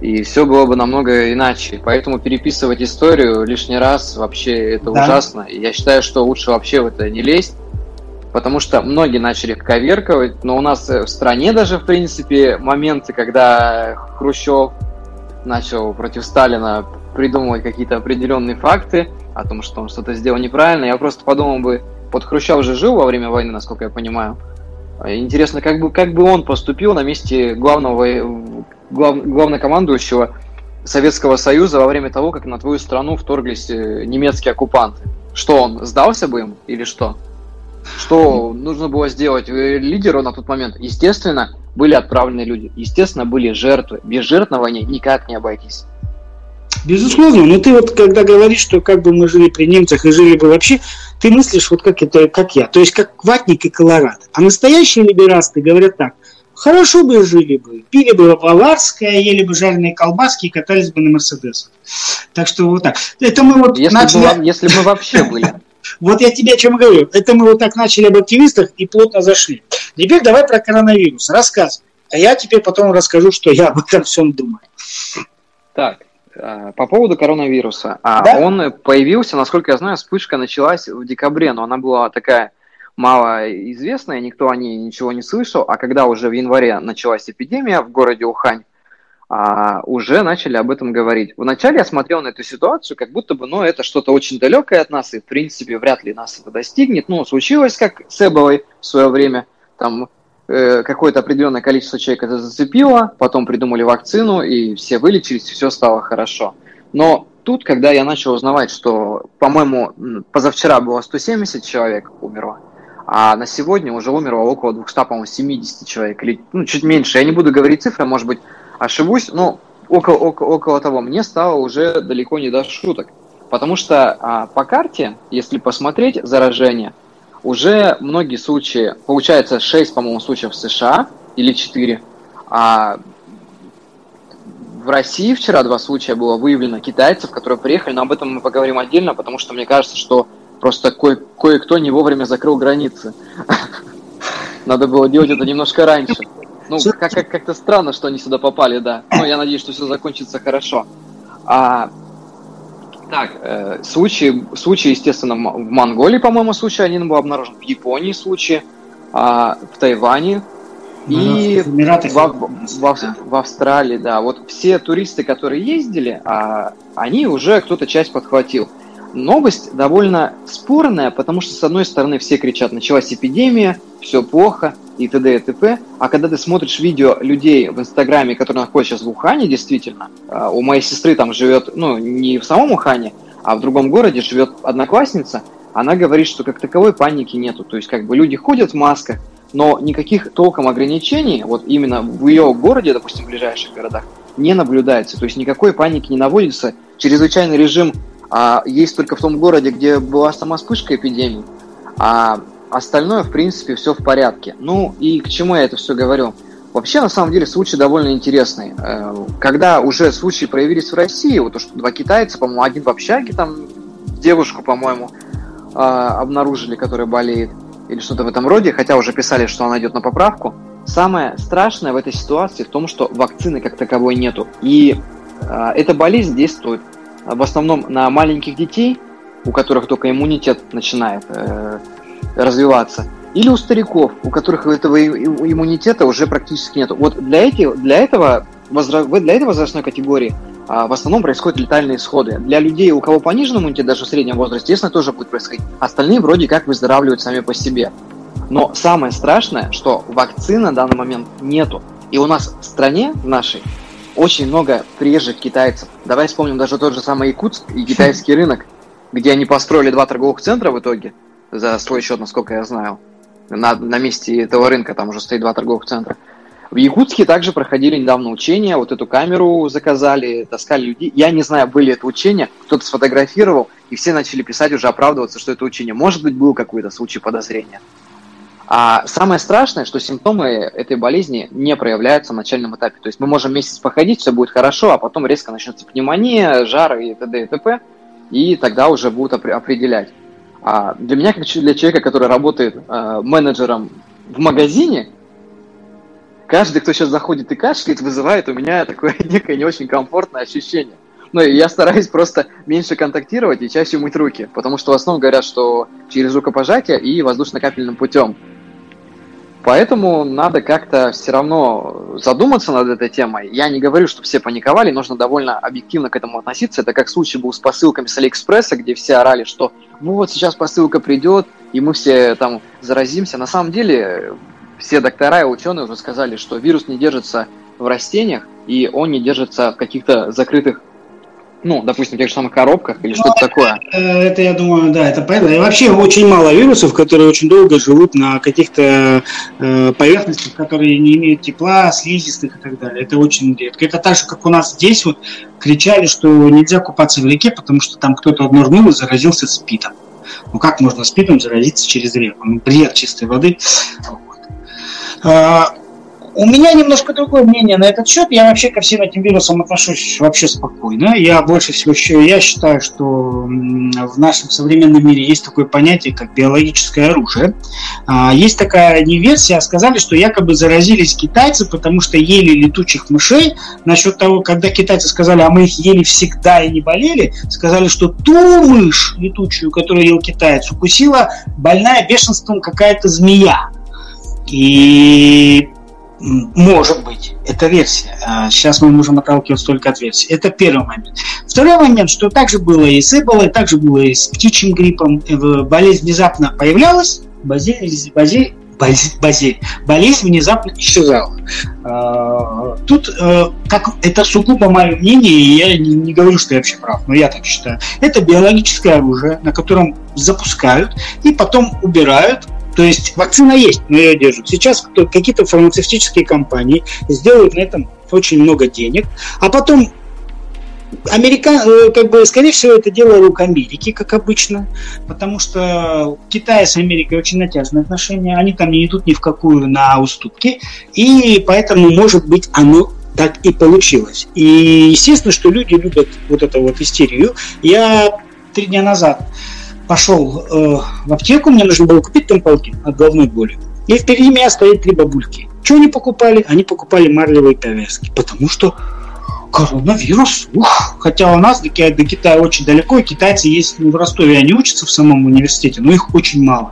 и все было бы намного иначе. Поэтому переписывать историю лишний раз вообще это ужасно. И я считаю, что лучше вообще в это не лезть. Потому что многие начали коверковать, но у нас в стране даже, в принципе, моменты, когда Хрущев начал против Сталина придумывать какие-то определенные факты о том, что он что-то сделал неправильно, я просто подумал бы, вот Хрущев же жил во время войны, насколько я понимаю, Интересно, как бы он поступил на месте главнокомандующего Советского Союза во время того, как на твою страну вторглись немецкие оккупанты. Что он, сдался бы им или что? Что нужно было сделать лидеру на тот момент? Естественно, были отправлены люди. Естественно, были жертвы. Без жертв на войне никак не обойтись. Безусловно, но ты вот когда говоришь, что как бы мы жили при немцах и жили бы вообще, ты мыслишь вот как это, как я, то есть как Ватник и Колорадо. А настоящие либерасты говорят так: хорошо бы жили бы, пили бы баварское, ели бы жареные колбаски и катались бы на Мерседесах. Так что вот так. Это мы вот если бы мы вообще были. Вот я тебе о чем говорю. Это мы вот так начали об активистах и плотно зашли. Теперь давай про коронавирус. Рассказывай. А я теперь потом расскажу, что я об этом всем думаю. Так, по поводу коронавируса. Да? Он появился, насколько я знаю, вспышка началась в декабре, но она была такая малоизвестная, никто о ней ничего не слышал. А когда уже в январе началась эпидемия в городе Ухань, уже начали об этом говорить. Вначале я смотрел на эту ситуацию, как будто бы, это что-то очень далекое от нас, и, в принципе, вряд ли нас это достигнет. Случилось, как с Эболой в свое время, там какое-то определенное количество человек это зацепило, потом придумали вакцину, и все вылечились, и все стало хорошо. Но тут, когда я начал узнавать, что, по-моему, позавчера было 170 человек умерло, а на сегодня уже умерло около 200, по-моему, 70 человек, или чуть меньше. Я не буду говорить цифры, может быть, ошибусь, но около того. Мне стало уже далеко не до шуток. Потому что по карте, если посмотреть заражение, уже многие случаи, получается 6, по-моему, случаев в США, или 4. А в России вчера 2 случая было выявлено китайцев, которые приехали, но об этом мы поговорим отдельно, потому что мне кажется, что просто кое-кто не вовремя закрыл границы. Надо было делать это немножко раньше. Как-то странно, что они сюда попали, да. Но я надеюсь, что все закончится хорошо. Случаи, естественно, в Монголии, по-моему, случай один был обнаружен. В Японии случаи, в Тайване и в Австралии, да. Вот все туристы, которые ездили, они уже кто-то часть подхватил. Новость довольно спорная, потому что, с одной стороны, все кричат: началась эпидемия, все плохо, и т.д. и т.п. А когда ты смотришь видео людей в Инстаграме, которые находятся сейчас в Ухане, действительно, у моей сестры там живет, не в самом Ухане, а в другом городе живет одноклассница, она говорит, что как таковой паники нету. То есть, люди ходят в масках, но никаких толком ограничений, вот именно в ее городе, допустим, в ближайших городах, не наблюдается. То есть, никакой паники не наводится. Чрезвычайный режим есть только в том городе, где была сама вспышка эпидемии, а остальное, в принципе, все в порядке. И к чему я это все говорю? Вообще, на самом деле, случай довольно интересный. Когда уже случаи проявились в России, вот то, что 2 китайца, по-моему, один в общаге, там девушку, по-моему, обнаружили, которая болеет, или что-то в этом роде, хотя уже писали, что она идет на поправку. Самое страшное в этой ситуации в том, что вакцины как таковой нету, и эта болезнь действует в основном на маленьких детей, у которых только иммунитет начинает развиваться, или у стариков, у которых этого иммунитета уже практически нет. Вот для этой возрастной категории в основном происходят летальные исходы. Для людей, у кого понижен иммунитет, даже в среднем возрасте, естественно, тоже будет происходить. Остальные вроде как выздоравливают сами по себе. Но самое страшное, что вакцины на данный момент нету. И у нас в стране нашей очень много приезжих китайцев. Давай вспомним даже тот же самый Якутск и китайский рынок, где они построили 2 торговых центра в итоге, за свой счет, насколько я знаю. На месте этого рынка там уже стоит 2 торговых центра. В Якутске также проходили недавно учения, вот эту камеру заказали, таскали людей. Я не знаю, были это учения, кто-то сфотографировал, и все начали писать, уже оправдываться, что это учение. Может быть, был какой-то случай подозрения. А самое страшное, что симптомы этой болезни не проявляются в начальном этапе. То есть мы можем месяц походить, все будет хорошо, а потом резко начнется пневмония, жар и т.д. и т.п. И тогда уже будут определять. Для меня, как для человека, который работает менеджером в магазине, каждый, кто сейчас заходит и кашляет, вызывает у меня такое некое не очень комфортное ощущение. И я стараюсь просто меньше контактировать и чаще мыть руки, потому что в основном говорят, что через рукопожатие и воздушно-капельным путем. Поэтому надо как-то все равно задуматься над этой темой. Я не говорю, что все паниковали, нужно довольно объективно к этому относиться. Это как случай был с посылками с Алиэкспресса, где все орали, что вот сейчас посылка придет, и мы все там заразимся. На самом деле все доктора и ученые уже сказали, что вирус не держится в растениях, и он не держится в каких-то закрытых, ну, допустим, в тех же самых коробках или что-то такое. Это, я думаю, да, это понятно. И вообще очень мало вирусов, которые очень долго живут на каких-то поверхностях, которые не имеют тепла, слизистых и так далее. Это очень редко. Это так же, как у нас здесь вот кричали, что нельзя купаться в реке, потому что там кто-то нырнул и заразился спидом. Ну как можно спидом заразиться через реку? Ну, бред чистой воды. Вот. У меня немножко другое мнение на этот счет. Я вообще ко всем этим вирусам отношусь вообще спокойно. Я больше всего считаю, что в нашем современном мире есть такое понятие, как биологическое оружие. Есть такая неверсия, сказали, что якобы заразились китайцы, потому что ели летучих мышей. Насчет того, когда китайцы сказали, а мы их ели всегда и не болели, сказали, что ту мышь летучую, которую ел китаец, укусила больная бешенством какая-то змея. И... может быть, это версия. Сейчас мы можем отталкиваться только от версии. Это первый момент. Второй момент, что также было и с Эболой, также было и с птичьим гриппом. Болезнь внезапно появлялась, болезнь внезапно исчезала. Тут, как это сугубо мое мнение, и я не говорю, что я вообще прав, но я так считаю. Это биологическое оружие, на котором запускают и потом убирают. То есть вакцина есть, но ее держат. Сейчас какие-то фармацевтические компании сделают на этом очень много денег, а потом скорее всего, это дело рук Америки, как обычно, потому что Китай с Америкой очень натяжные отношения, они там не идут ни в какую на уступки, и поэтому, может быть, оно так и получилось. И естественно, что люди любят вот эту вот истерию. Я 3 дня назад пошел в аптеку, мне нужно было купить тампонки от головной боли. И впереди меня стоит 3 бабульки. Что они покупали? Они покупали марлевые повязки, потому что коронавирус. Хотя у нас до Китая очень далеко, и китайцы есть в Ростове, они учатся в самом университете, но их очень мало.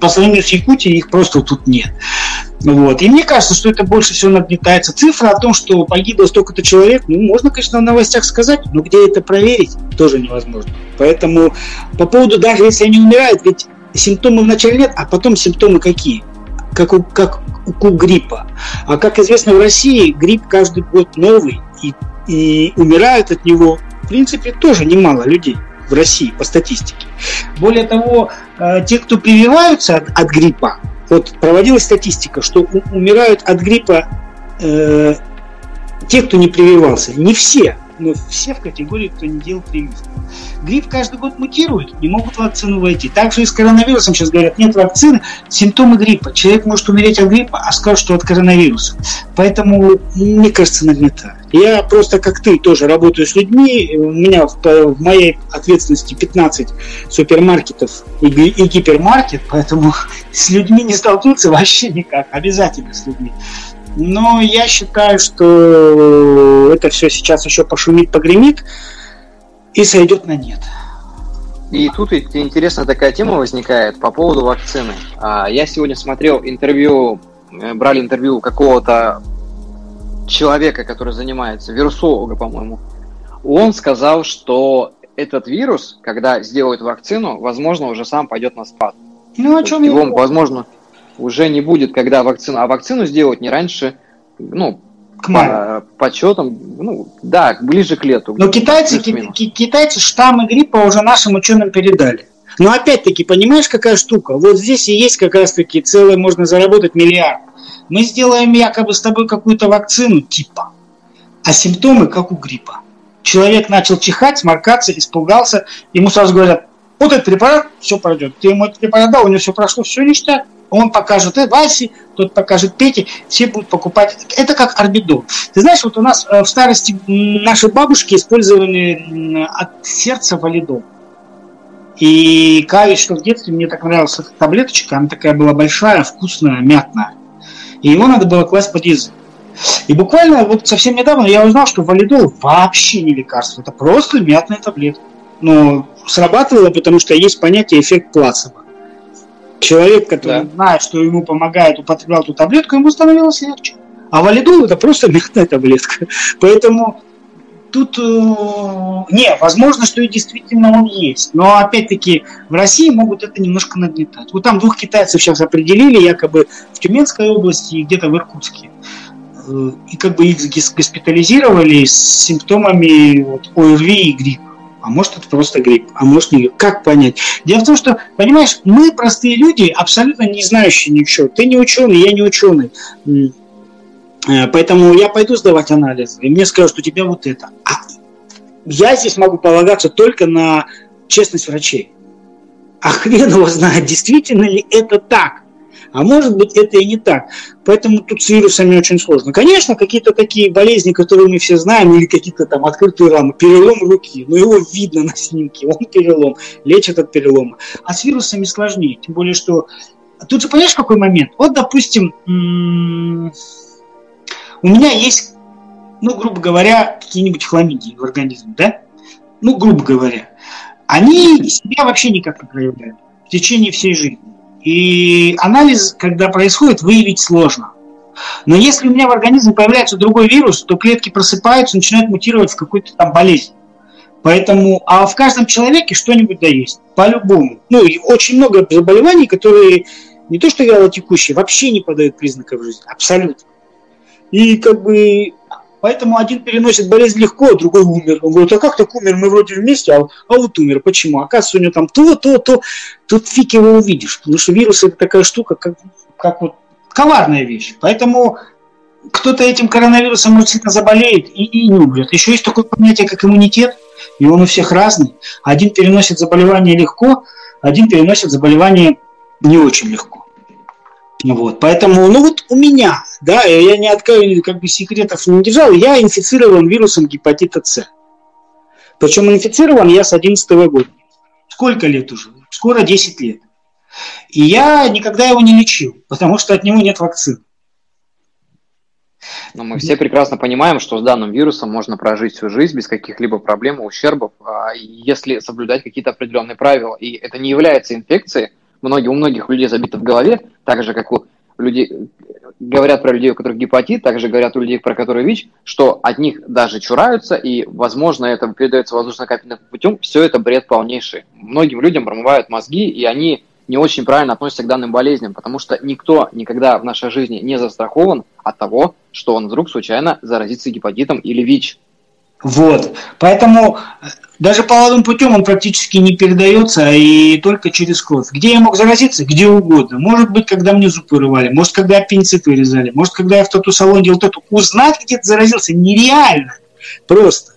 По сравнению с Якутией их просто тут нет. Вот. И мне кажется, что это больше всего нагнетается. Цифра о том, что погибло столько-то человек, ну, можно, конечно, в новостях сказать, но где это проверить, тоже невозможно. Поэтому по поводу, даже если они умирают, ведь симптомов вначале нет, а потом симптомы какие? Как у гриппа. А как известно, в России грипп каждый год новый, и умирают от него, в принципе, тоже немало людей в России по статистике. Более того, те, кто прививаются от гриппа, вот проводилась статистика, что умирают от гриппа те, кто не прививался. Не все, но все в категории, кто не делал прививку. Грипп каждый год мутирует, не могут вакцину войти. Также и с коронавирусом сейчас говорят, нет вакцины, симптомы гриппа. Человек может умереть от гриппа, а скажут, что от коронавируса. Поэтому, мне кажется, нагнетает. Я просто, как ты, тоже работаю с людьми. У меня в моей ответственности 15 супермаркетов и гипермаркет, поэтому с людьми не столкнуться вообще никак. Обязательно с людьми. Но я считаю, что это все сейчас еще пошумит, погремит и сойдет на нет. И тут интересная такая тема возникает по поводу вакцины. Я сегодня смотрел брали интервью какого-то человека, который занимается, вирусолога, по-моему. Он сказал, что этот вирус, когда сделают вакцину, возможно, уже сам пойдет на спад. Ну, о чем его, возможно, уже не будет, когда вакцина. А вакцину сделают не раньше, ну, к маю. По подсчетам, ну, да, ближе к лету. Но китайцы штаммы гриппа уже нашим ученым передали. Но опять-таки, понимаешь, какая штука? Вот здесь и есть как раз-таки целое, можно заработать миллиард. Мы сделаем якобы с тобой какую-то вакцину, типа, а симптомы как у гриппа. Человек начал чихать, сморкаться, испугался, ему сразу говорят, вот этот препарат, все пройдет. Ты ему этот препарат дал, у него все прошло, все ништяк. Он покажет Васе, тот покажет Пете, все будут покупать. Это как орбидол. Ты знаешь, вот у нас в старости наши бабушки использовали от сердца валидол. И каюсь, что в детстве мне так нравилась эта таблеточка, она такая была большая, вкусная, мятная. И его надо было класть под язык. И буквально вот совсем недавно я узнал, что валидол вообще не лекарство, это просто мятная таблетка. Но срабатывало, потому что есть понятие эффект плацебо. Человек, который знает, что ему помогает, употреблял эту таблетку, ему становилось легче. А валидол – это просто мягкая таблетка. Поэтому тут не, возможно, что и действительно он есть. Но опять-таки в России могут это немножко нагнетать. Вот там 2 китайцев сейчас определили, якобы в Тюменской области и где-то в Иркутске. И как бы их госпитализировали с симптомами вот, ОРВИ и гриппа. А может, это просто грипп, а может, не. Как понять? Дело в том, что, понимаешь, мы простые люди, абсолютно не знающие ничего. Ты не ученый, я не ученый. Поэтому я пойду сдавать анализы, и мне скажут, что у тебя вот это. А я здесь могу полагаться только на честность врачей. А хрен его знает, действительно ли это так. А может быть, это и не так. Поэтому тут с вирусами очень сложно. Конечно, какие-то такие болезни, которые мы все знаем, или какие-то там открытые рамы, перелом руки, но его видно на снимке, он перелом, лечат от перелома. А с вирусами сложнее, тем более, что... Тут же понимаешь, какой момент? Вот, допустим, у меня есть, ну, грубо говоря, какие-нибудь хламидии в организме, да? Ну, грубо говоря. Они себя вообще никак не проявляют в течение всей жизни. И анализ, когда происходит, выявить сложно. Но если у меня в организме появляется другой вирус, то клетки просыпаются, начинают мутировать в какую-то там болезнь. Поэтому, а в каждом человеке что-нибудь да есть, по-любому. Ну, и очень много заболеваний, которые не то что вяло текущие, вообще не подают признаков жизни, абсолютно. И как бы, поэтому один переносит болезнь легко, а другой умер. Он говорит, а как так умер, мы вроде вместе, а вот умер, почему? Оказывается, у него там то. Тут фиг его увидишь, потому что вирус это такая штука, как вот коварная вещь. Поэтому кто-то этим коронавирусом может сильно заболеет и не умрет. Еще есть такое понятие, как иммунитет, и он у всех разный. Один переносит заболевание легко, один переносит заболевание не очень легко. Вот, поэтому, ну вот у меня, да, я ни от кого как бы секретов не держал, я инфицирован вирусом гепатита С. Причем инфицирован я с 2011 года. Сколько лет уже? Скоро 10 лет. И я никогда его не лечил, потому что от него нет вакцин. Но мы все прекрасно понимаем, что с данным вирусом можно прожить всю жизнь без каких-либо проблем, ущербов, если соблюдать какие-то определенные правила. И это не является инфекцией. У многих людей забито в голове, так же, как у людей, говорят про людей, у которых гепатит, так же говорят у людей, про которые ВИЧ, что от них даже чураются, и, возможно, это передается воздушно-капельным путем. Все это бред полнейший. Многим людям промывают мозги, и они не очень правильно относятся к данным болезням, потому что никто никогда в нашей жизни не застрахован от того, что он вдруг случайно заразится гепатитом или ВИЧ. Вот, поэтому даже половым путем он практически не передается, и только через кровь. Где я мог заразиться? Где угодно. Может быть, когда мне зубы рвали, может, когда аппендицит вырезали, может, когда я в тату-салон делал тату. Узнать, где ты заразился, нереально просто.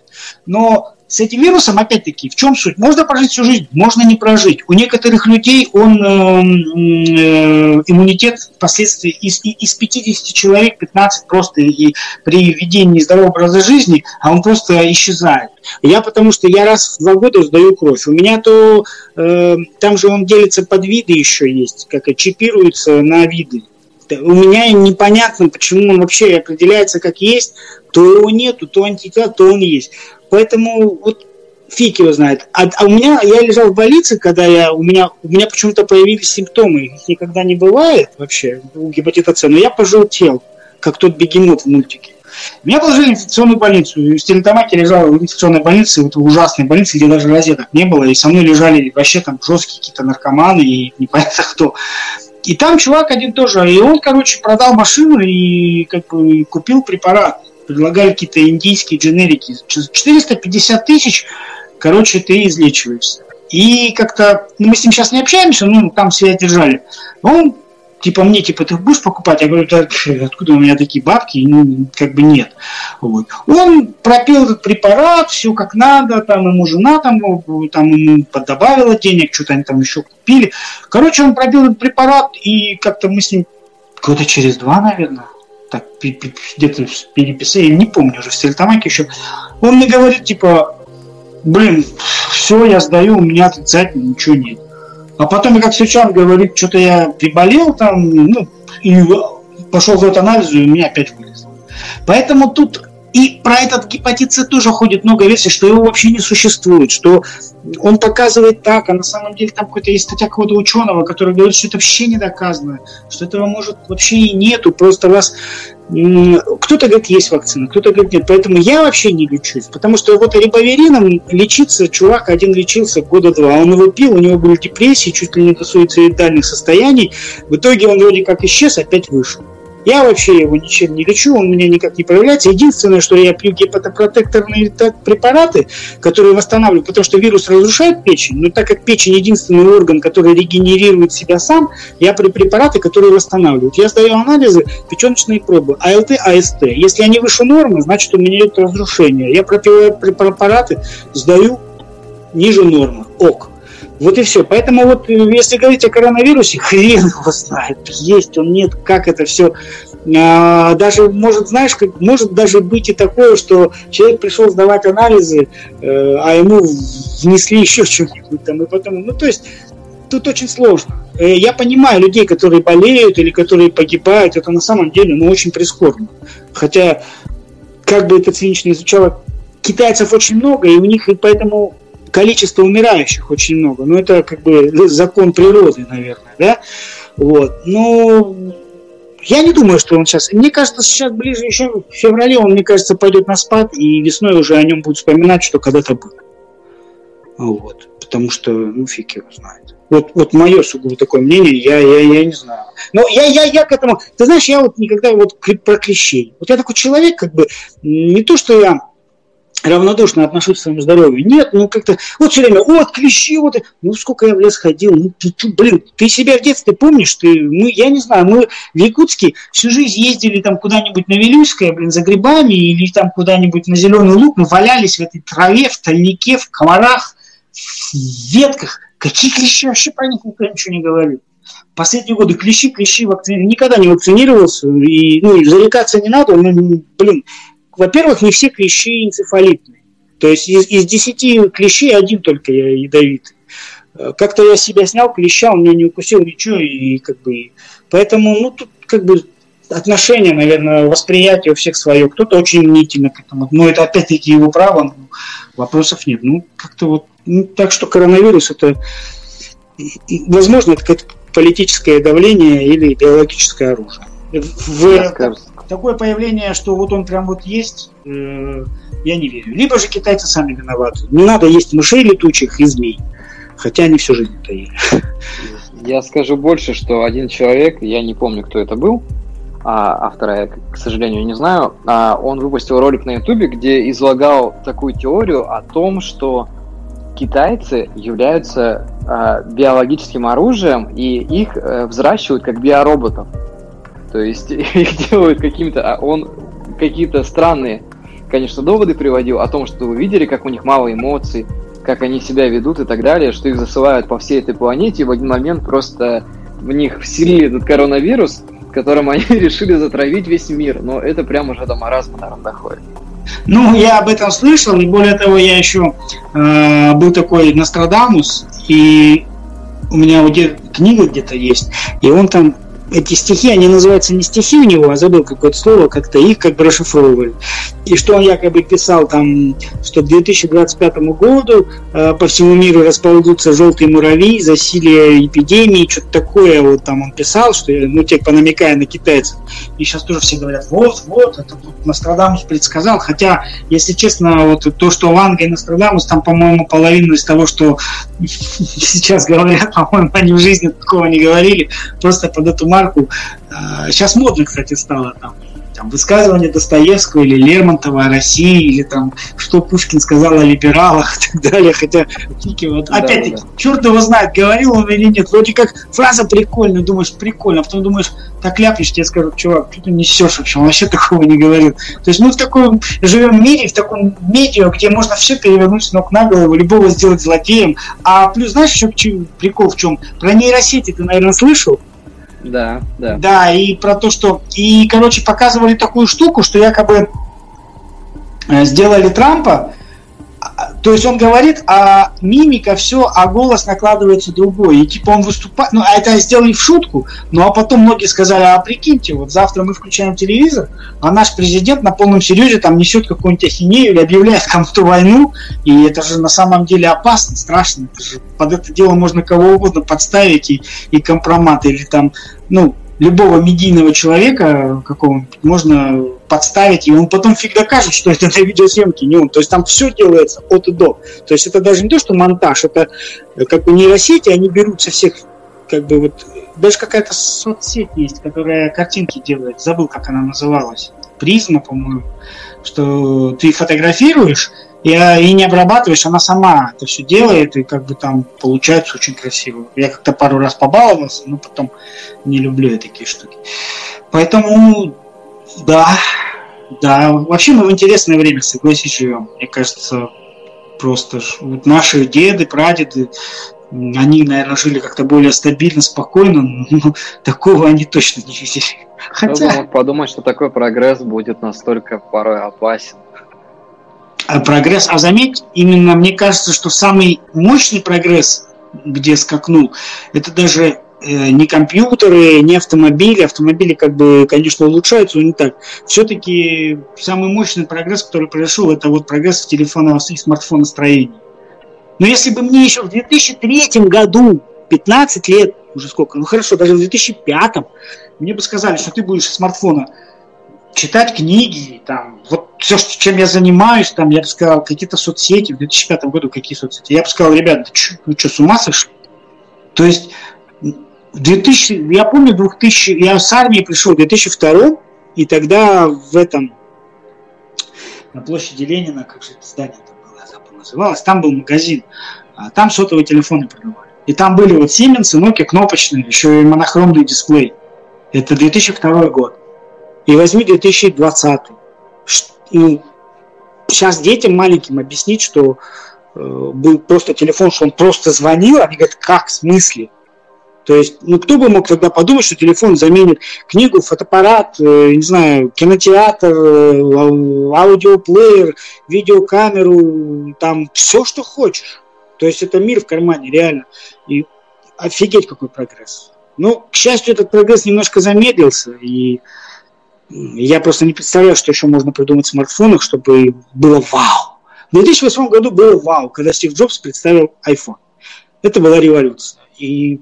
Но с этим вирусом, опять-таки, в чем суть? Можно прожить всю жизнь, можно не прожить. У некоторых людей он иммунитет впоследствии из 50 человек 15 просто и при ведении здорового образа жизни, а он просто исчезает. Я потому что я раз в 2 года сдаю кровь. У меня то там же он делится под виды еще есть, как чипируется на виды. У меня непонятно, почему он вообще определяется как есть, то его нету, то антитела, то он есть. Поэтому вот фиг его знает. А у меня, я лежал в больнице, когда у меня почему-то появились симптомы. Их никогда не бывает вообще у гепатита С, но я пожелтел, как тот бегемот в мультике. Меня положили в инфекционную больницу. В Стерлитамаке лежал в инфекционной больнице, вот в ужасной больнице, где даже розеток не было. И со мной лежали вообще там жесткие какие-то наркоманы и непонятно кто. И там чувак один тоже, и он, короче, продал машину и как бы купил препарат. Предлагали какие-то индийские дженерики. 450 тысяч, короче, ты излечиваешься. И как-то, ну, мы с ним сейчас не общаемся, ну, там себя держали. Он, мне, ты будешь покупать? Я говорю, да, откуда у меня такие бабки? Ну, как бы нет. Вот. Он пропил этот препарат, все как надо, там ему жена там ему поддобавила денег, что-то они там еще купили. Короче, он пропил этот препарат, и как-то мы с ним года через 2, наверное, так, где-то переписали, я не помню уже, в Стерлитамаке еще, он мне говорит, блин, все, я сдаю, у меня отрицательно, ничего нет. А потом, как сейчас, он говорит, что-то я приболел там, ну, и пошел в анализу, и у меня опять вылезло. Поэтому тут и про этот гепатит С тоже ходит много версий, что его вообще не существует, что он показывает так, а на самом деле там какая-то есть статья какого-то ученого, который говорит, что это вообще не доказано, что этого может вообще и нету, просто вас кто-то говорит, есть вакцина, кто-то говорит, нет. Поэтому я вообще не лечусь. Потому что вот рибаверином лечиться, чувак один лечился года два. Он его пил, у него были депрессии, чуть ли не до суицидальных состояний. В итоге он вроде как исчез, опять вышел. Я вообще его ничем не лечу, он у меня никак не проявляется. Единственное, что я пью гепатопротекторные препараты, которые восстанавливают, потому что вирус разрушает печень, но так как печень единственный орган, который регенерирует себя сам, я при препараты, которые восстанавливают. Я сдаю анализы, печеночные пробы, АЛТ, АСТ. Если они выше нормы, значит у меня нет разрушения. Я пропиваю препараты, сдаю ниже нормы. Ок. Вот и все. Поэтому вот если говорить о коронавирусе, хрен его знает, есть он, нет, как это все. Даже может, знаешь, как, может даже быть и такое, что человек пришел сдавать анализы, а ему внесли еще что-нибудь там, и потом, ну то есть тут очень сложно. Я понимаю людей, которые болеют или которые погибают, это на самом деле, ну, очень прискорбно. Хотя, как бы это цинично ни звучало, китайцев очень много, и у них, и поэтому... Количество умирающих очень много. Ну, это как бы закон природы, наверное, да? Вот. Но я не думаю, что он сейчас... Мне кажется, сейчас ближе еще в феврале он, мне кажется, пойдет на спад, и весной уже о нем будут вспоминать, что когда-то было. Вот. Потому что, ну, фиг его знает. Вот мое сугубо такое мнение, я не знаю. Но я к этому... Ты знаешь, я вот никогда вот про клещей. Вот я такой человек, как бы, не то, что я... равнодушно отношусь к своему здоровью. Нет, ну как-то, вот все время, вот клещи, вот, ну сколько я в лес ходил, ну блин, ты себя в детстве помнишь, я не знаю, мы в Якутске всю жизнь ездили там куда-нибудь на Вилюйское, блин, за грибами, или там куда-нибудь на Зеленый Луг, мы валялись в этой траве, в тольнике, в комарах, в ветках. Какие клещи, вообще про них никто ничего не говорил. Последние годы клещи, никогда не вакцинировался, и, ну, зарекаться не надо, ну, блин, во-первых, не все клещи энцефалитные. То есть из 10 клещей один только ядовитый. Как-то я себя снял клеща, он меня не укусил, ничего. И как бы... Поэтому, ну, тут как бы отношение, наверное, восприятие у всех свое. Кто-то очень мнительно к этому. Но это опять-таки его право, вопросов нет. Ну, как-то вот... Ну, так что коронавирус это... Возможно, это какое-то политическое давление или биологическое оружие. Такое появление, что вот он прям вот есть, я не верю. Либо же китайцы сами виноваты. Не надо есть мышей летучих и змей. Хотя они всю жизнь таили. Я скажу больше, что один человек, я не помню, кто это был, автора я, к сожалению, не знаю, он выпустил ролик на Ютубе, где излагал такую теорию о том, что китайцы являются биологическим оружием, и их взращивают как биороботов. То есть их делают какими-то... Он какие-то странные, конечно, доводы приводил о том, что вы видели, как у них мало эмоций, как они себя ведут и так далее, что их засылают по всей этой планете, и в один момент просто в них вселили этот коронавирус, которым они решили затравить весь мир. Но это прям уже до маразма, наверное, доходит. Ну, я об этом слышал, и более того, я еще был такой Нострадамус, и у меня вот книга где-то есть, и он там... Эти стихи, они называются не стихи у него, а забыл какое-то слово, как-то их как бы расшифровывали. И что он якобы писал там, что к 2025 году по всему миру расползутся желтые муравьи, засилие эпидемии, что-то такое вот там он писал, что, ну, те, понамекая на китайцев. И сейчас тоже все говорят, вот, это тут Нострадамус предсказал. Хотя, если честно, вот то, что Ланга и Нострадамус, там, по-моему, половину из того, что сейчас говорят, по-моему, они в жизни такого не говорили, просто под эту марку. Сейчас модно, кстати, стало там высказывание Достоевского или Лермонтова о России, или там что Пушкин сказал о либералах и так далее. Хотя, вот, да, опять-таки, да. Черт его знает, говорил он или нет. Вроде как фраза прикольная, думаешь, прикольно, а потом думаешь, так ляпнешь, тебе скажут, чувак, что ты несешь вообще, он вообще такого не говорил. То есть мы в таком живем мире, в таком медиа, где можно все перевернуть с ног на голову, любого сделать злодеем. А плюс, знаешь, еще прикол в чем? Про нейросети ты, наверное, слышал? Да. Да, и про то, что... И, короче, показывали такую штуку, что якобы сделали Трампа. То есть он говорит, а мимика все, а голос накладывается другой. И типа он выступает... Ну, а это сделали в шутку. Ну, а потом многие сказали, а прикиньте, вот завтра мы включаем телевизор, а наш президент на полном серьезе там несет какую-нибудь ахинею или объявляет кому-то войну. И это же на самом деле опасно, страшно. Это же под это дело можно кого угодно подставить и компромат или там... Ну, любого медийного человека какого-нибудь можно подставить, и он потом фиг докажет, что это на видеосъемке не он. То есть там все делается от и до. То есть это даже не то, что монтаж, это как бы нейросети, они берут со всех, как бы вот, даже какая-то соцсеть есть, которая картинки делает, забыл, как она называлась, Призма, по-моему, что ты фотографируешь и не обрабатываешь, она сама это все делает, и как бы там получается очень красиво. Я как-то пару раз побаловался, но потом не люблю я такие штуки. Поэтому, да, вообще мы в интересное время, согласись, живем. Мне кажется, просто вот наши деды, прадеды, они, наверное, жили как-то более стабильно, спокойно, но такого они точно не видели. Хотя... Кто мог подумать, что такой прогресс будет настолько порой опасен. Прогресс, а заметь, именно мне кажется, что самый мощный прогресс, где скакнул, это даже не компьютеры, не автомобили. Автомобили, как бы, конечно, улучшаются, но не так. Все-таки самый мощный прогресс, который произошел, это вот прогресс в телефонном и смартфоностроении. Но если бы мне еще в 2003 году, 15 лет, уже сколько, ну хорошо, даже в 2005, мне бы сказали, что ты будешь из смартфона читать книги, там, вот все, чем я занимаюсь, там, я бы сказал, какие-то соцсети, в 2005 году какие соцсети, я бы сказал, ребята, ну что, с ума сошли? То есть, я помню, я с армии пришел в 2002, и тогда в этом, на площади Ленина, как же это здание там было, забыл, называлось, там был магазин, а там сотовые телефоны продавали. И там были вот Siemens, Nokia кнопочные, еще и монохромный дисплей. Это 2002 год. И возьми 2020. Сейчас детям маленьким объяснить, что был просто телефон, что он просто звонил, они говорят, как, в смысле? То есть, ну кто бы мог тогда подумать, что телефон заменит книгу, фотоаппарат, не знаю, кинотеатр, аудиоплеер, видеокамеру, там все, что хочешь. То есть это мир в кармане, реально. И офигеть, какой прогресс. Но, к счастью, этот прогресс немножко замедлился, и я просто не представляю, что еще можно придумать в смартфонах, чтобы было вау. В 2008 году было вау, когда Стив Джобс представил iPhone. Это была революция. И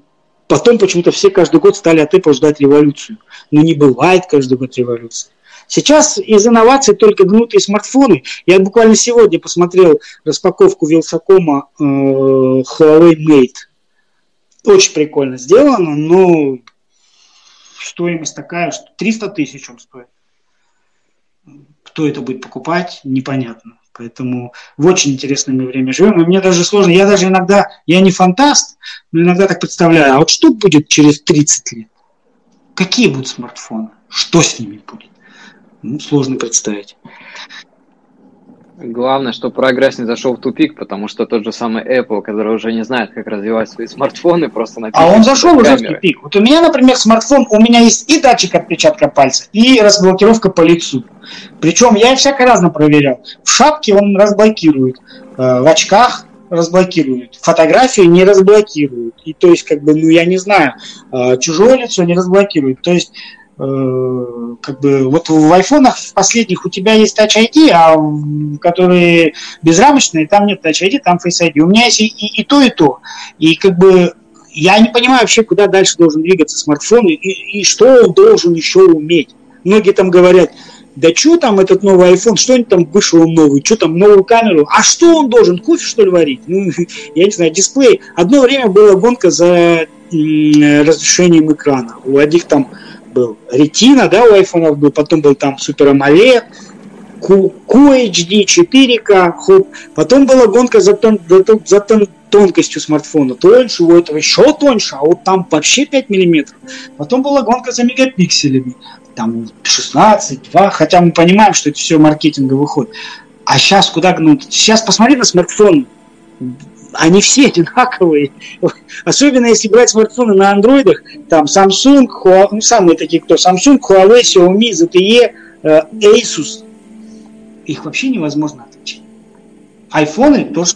потом почему-то все каждый год стали от Apple ждать революцию. Но не бывает каждый год революции. Сейчас из инноваций только гнутые смартфоны. Я буквально сегодня посмотрел распаковку Вилсакома Huawei Mate. Очень прикольно сделано, но стоимость такая, что 300 тысяч он стоит. Кто это будет покупать, непонятно. Поэтому в очень интересное время живем. И мне даже сложно, я даже иногда, я не фантаст, но иногда так представляю, а вот что будет через 30 лет? Какие будут смартфоны? Что с ними будет? Ну, сложно представить. Главное, что прогресс не зашел в тупик, потому что тот же самый Apple, который уже не знает, как развивать свои смартфоны, просто написал. А он зашел уже в тупик. Вот у меня, например, смартфон, у меня есть и датчик отпечатка пальца, и разблокировка по лицу. Причем я всяко-разно проверял. В шапке он разблокирует, в очках разблокирует, фотографии не разблокирует. И то есть, как бы, ну я не знаю, чужое лицо не разблокирует. То есть как бы вот в айфонах в последних у тебя есть Touch ID, а которые безрамочные, там нет Touch ID, там Face ID. У меня есть и то, и то. И как бы я не понимаю вообще, куда дальше должен двигаться смартфон и что он должен еще уметь. Многие там говорят, да что там этот новый iPhone, что он там вышел новый, что там новую камеру, а что он должен, кофе что ли варить? Ну, я не знаю, дисплей. Одно время была гонка за разрешением экрана. У одних там был Retina, да, у айфонов был, потом был там Super AMOLED, QHD, 4K, потом была гонка за тонкостью смартфона, тоньше, у этого еще тоньше, а вот там вообще 5 мм. Потом была гонка за мегапикселями, там 16, 2, хотя мы понимаем, что это все маркетинговый ход. А сейчас куда гнут? Сейчас посмотри на смартфон, они все одинаковые. Особенно если брать смартфоны на андроидах, там Samsung, ну, самые такие кто, Samsung, Huawei, Xiaomi, ZTE, Asus. Их вообще невозможно отличить. Айфоны тоже.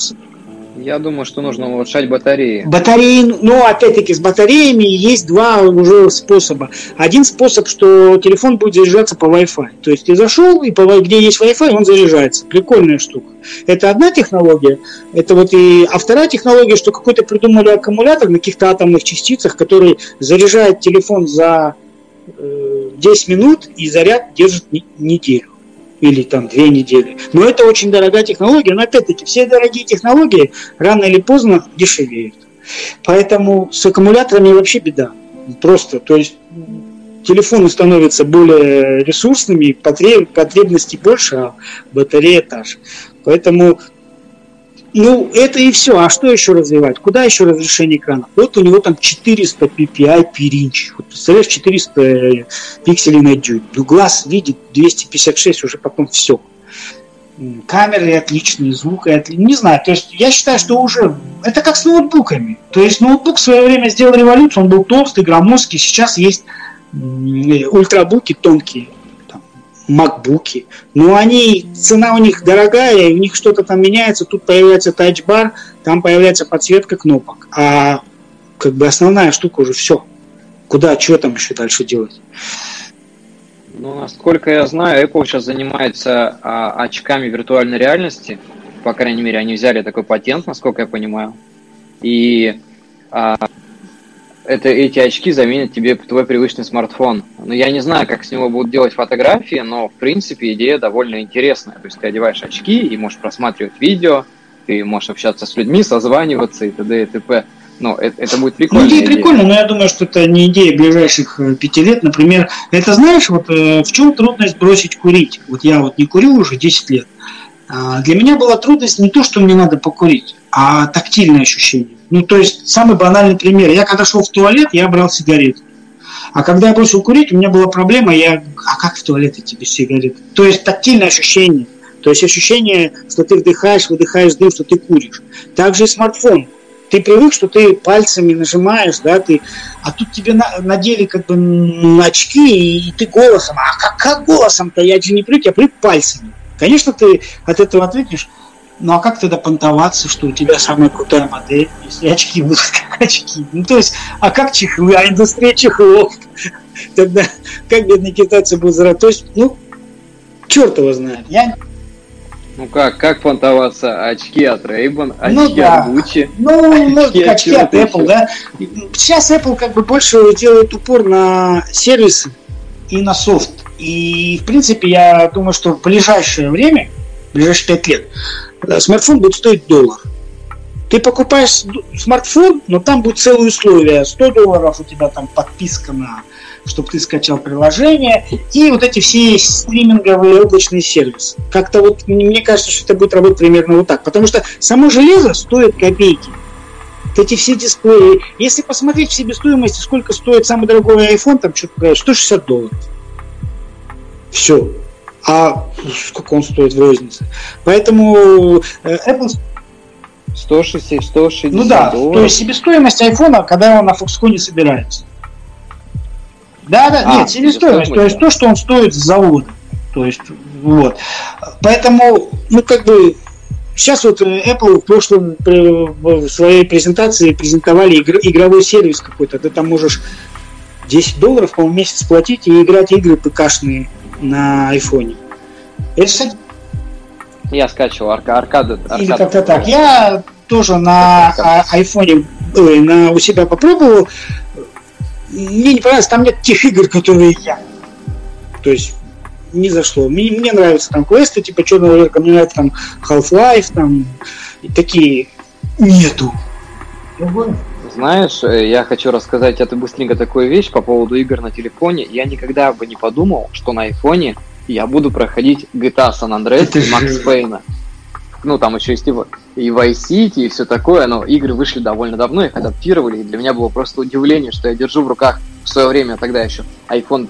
Я думаю, что нужно улучшать батареи. Батареи, но опять-таки с батареями есть два уже способа. Один способ, что телефон будет заряжаться по Wi-Fi. То есть ты зашел, и где есть Wi-Fi, он заряжается. Прикольная штука. Это одна технология. Это вот и... А вторая технология, что какой-то придумали аккумулятор на каких-то атомных частицах, который заряжает телефон за 10 минут, и заряд держит неделю или там 2 недели. Но это очень дорогая технология. Но опять-таки все дорогие технологии рано или поздно дешевеют. Поэтому с аккумуляторами вообще беда. Просто, то есть телефоны становятся более ресурсными, потребностей больше, а батарея та же. Поэтому, ну, это и все. А что еще развивать? Куда еще разрешение экрана? Вот у него там 400 ppi per inch. Вот, представляешь, 400 пикселей на дюйм. Ну, глаз видит 256, уже потом все. Камеры отличные, звук отличный. Не знаю, то есть я считаю, что уже это как с ноутбуками. То есть ноутбук в свое время сделал революцию, он был толстый, громоздкий. Сейчас есть ультрабуки тонкие, там, макбуки. Но они, цена у них дорогая, и у них что-то там меняется. Тут появляется тачбар, там появляется подсветка кнопок. А как бы основная штука уже все. Куда, что там еще дальше делать? Ну, насколько я знаю, Apple сейчас занимается очками виртуальной реальности. По крайней мере, они взяли такой патент, насколько я понимаю. И эти очки заменят тебе твой привычный смартфон. Но я не знаю, как с него будут делать фотографии, но, в принципе, идея довольно интересная. То есть ты одеваешь очки и можешь просматривать видео, ты можешь общаться с людьми, созваниваться и т.д. и т.п. Ну, это будет прикольно. Идея прикольная, но я думаю, что это не идея ближайших 5 лет. Например, это знаешь, вот в чем трудность бросить курить? Вот я вот не курю уже 10 лет. Для меня была трудность не то, что мне надо покурить, а тактильное ощущение. Ну, то есть, самый банальный пример. Я когда шел в туалет, я брал сигарету. А когда я бросил курить, у меня была проблема, а как в туалет идти без сигареты? То есть, тактильное ощущение. То есть, ощущение, что ты вдыхаешь, выдыхаешь дым, что ты куришь. Также и смартфон. Ты привык, что ты пальцами нажимаешь, да, а тут тебе надели как бы на очки, и ты голосом, как голосом-то, я же не привык, я привык пальцами. Конечно, ты от этого отвыкнешь, ну а как тогда понтоваться, что у тебя самая крутая модель, если очки будут как очки? Ну то есть, а как чехлы, а индустрия чехлов? Тогда как бедные китайцы будут заработать? То есть, ну, черт его знает. Ну как понтоваться? Очки от Ray-Ban, очки от Gucci. Ну, может, очки от Apple, да. Сейчас Apple как бы больше делает упор на сервисы и на софт. И, в принципе, я думаю, что в ближайшее время, в ближайшие 5 лет, смартфон будет стоить $1. Ты покупаешь смартфон, но там будут целые условия. $100 у тебя там подписка на, чтобы ты скачал приложение, и вот эти все стриминговые облачные сервисы. Как-то вот мне кажется, что это будет работать примерно вот так. Потому что само железо стоит копейки. Вот эти все дисплеи. Если посмотреть в себестоимости, сколько стоит самый дорогой iPhone, там что-то $160. Все. А сколько он стоит в рознице? Поэтому Apple... 160 ну да, $100. То есть себестоимость айфона, когда он на Foxconn собирается. Да, нет, себестоимость. То есть то, что он стоит с завода. То есть, вот. Поэтому, ну, как бы, сейчас вот Apple в своей презентации презентовали игровой сервис какой-то. Ты там можешь $10, по-моему, в месяц платить и играть игры ПК-шные на айфоне. Это, кстати, я скачивал аркаду. Или как-то так. Я тоже на айфоне у себя попробовал. Мне не понравилось, там нет тех игр, которые я. То есть не зашло. Мне нравятся там квесты, типа Черного Верка, мне нравится там Half-Life, там и такие нету. Знаешь, я хочу рассказать тебе быстренько такую вещь по поводу игр на телефоне. Я никогда бы не подумал, что на айфоне я буду проходить GTA San Andreas и Max Payne. Ну, там еще есть и Vice City, и все такое, но игры вышли довольно давно, их адаптировали, и для меня было просто удивление, что я держу в руках в свое время тогда еще iPhone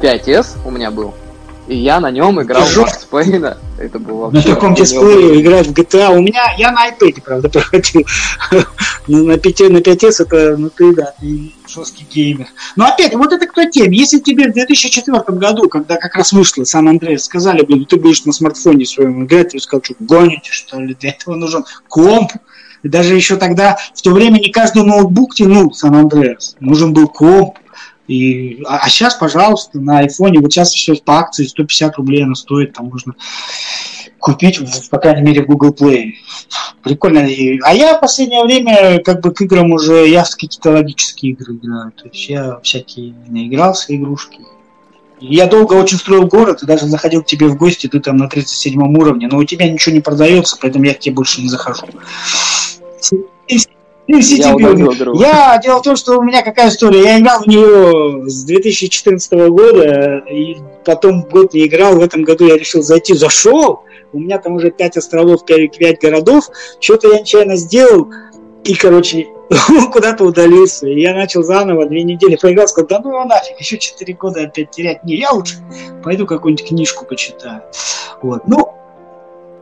5s у меня был, и я на нем играл в Max Payne. Это было вообще... На таком дисплее играть в GTA у меня... Я на iPad, правда, проходил. На 5s это... Ну, ты, да, ты жесткий геймер. Но опять, вот это к той теме. Если тебе в 2004 году, когда как раз вышло Сан Андреас, сказали, блин, ты будешь на смартфоне своем играть, ты сказал, что гоните, что ли? Для этого нужен комп. И даже еще тогда, в то время, не каждый ноутбук тянул Сан Андреас. Нужен был комп. А сейчас, пожалуйста, на айфоне, вот сейчас все по акции, 150 рублей она стоит, там можно купить, по крайней мере, в Google Play. Прикольно. А я в последнее время как бы к играм уже, я в какие-то логические игры играю. То есть я всякие наигрался игрушки. Я долго очень строил город и даже заходил к тебе в гости, ты там на 37-м уровне, но у тебя ничего не продается, поэтому я к тебе больше не захожу. Я дело в том, что у меня какая история. Я играл в нее с 2014 года, и потом год не играл, в этом году я решил зайти, зашел, у меня там уже 5 островов, 5 городов, что-то я нечаянно сделал, и, короче, куда-то удалился. И я начал заново 2 недели поиграл, сказал, да ну нафиг, еще 4 года опять терять. Не, я лучше пойду какую-нибудь книжку почитаю. Вот, ну.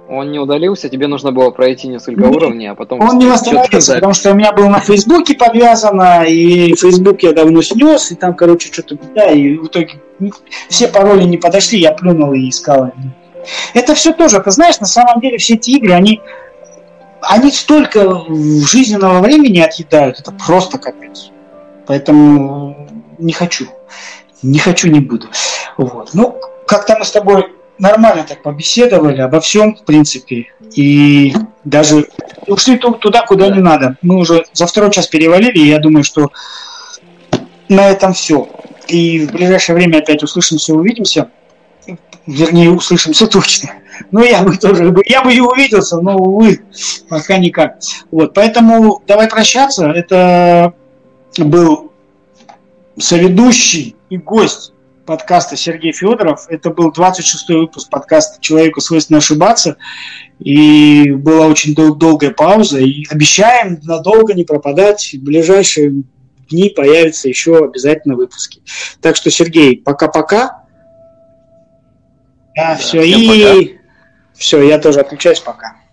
Он не удалился, тебе нужно было пройти несколько уровней, а потом... Он не восстановился, потому что у меня было на Фейсбуке подвязано, и Фейсбук я давно снес, и там, короче, что-то беда, и в итоге все пароли не подошли, я плюнул и искал. Это все тоже, ты знаешь, на самом деле все эти игры, они столько жизненного времени отъедают, это просто капец. Поэтому не хочу, не буду. Вот. Ну, как-то мы с тобой нормально так побеседовали обо всем, в принципе, и даже ушли туда, куда не надо. Мы уже за 2 час перевалили, и я думаю, что на этом все. И в ближайшее время опять услышимся, увидимся. Вернее, услышимся точно. Ну, я бы и увиделся, но, увы, пока никак. Вот, поэтому давай прощаться. Это был соведущий и гость подкаста Сергей Федоров. Это был 26-й выпуск подкаста «Человеку свойственно ошибаться». И была очень долгая пауза. И обещаем надолго не пропадать. В ближайшие дни появятся еще обязательно выпуски. Так что, Сергей, пока-пока. Да, все, я тоже отключаюсь, пока.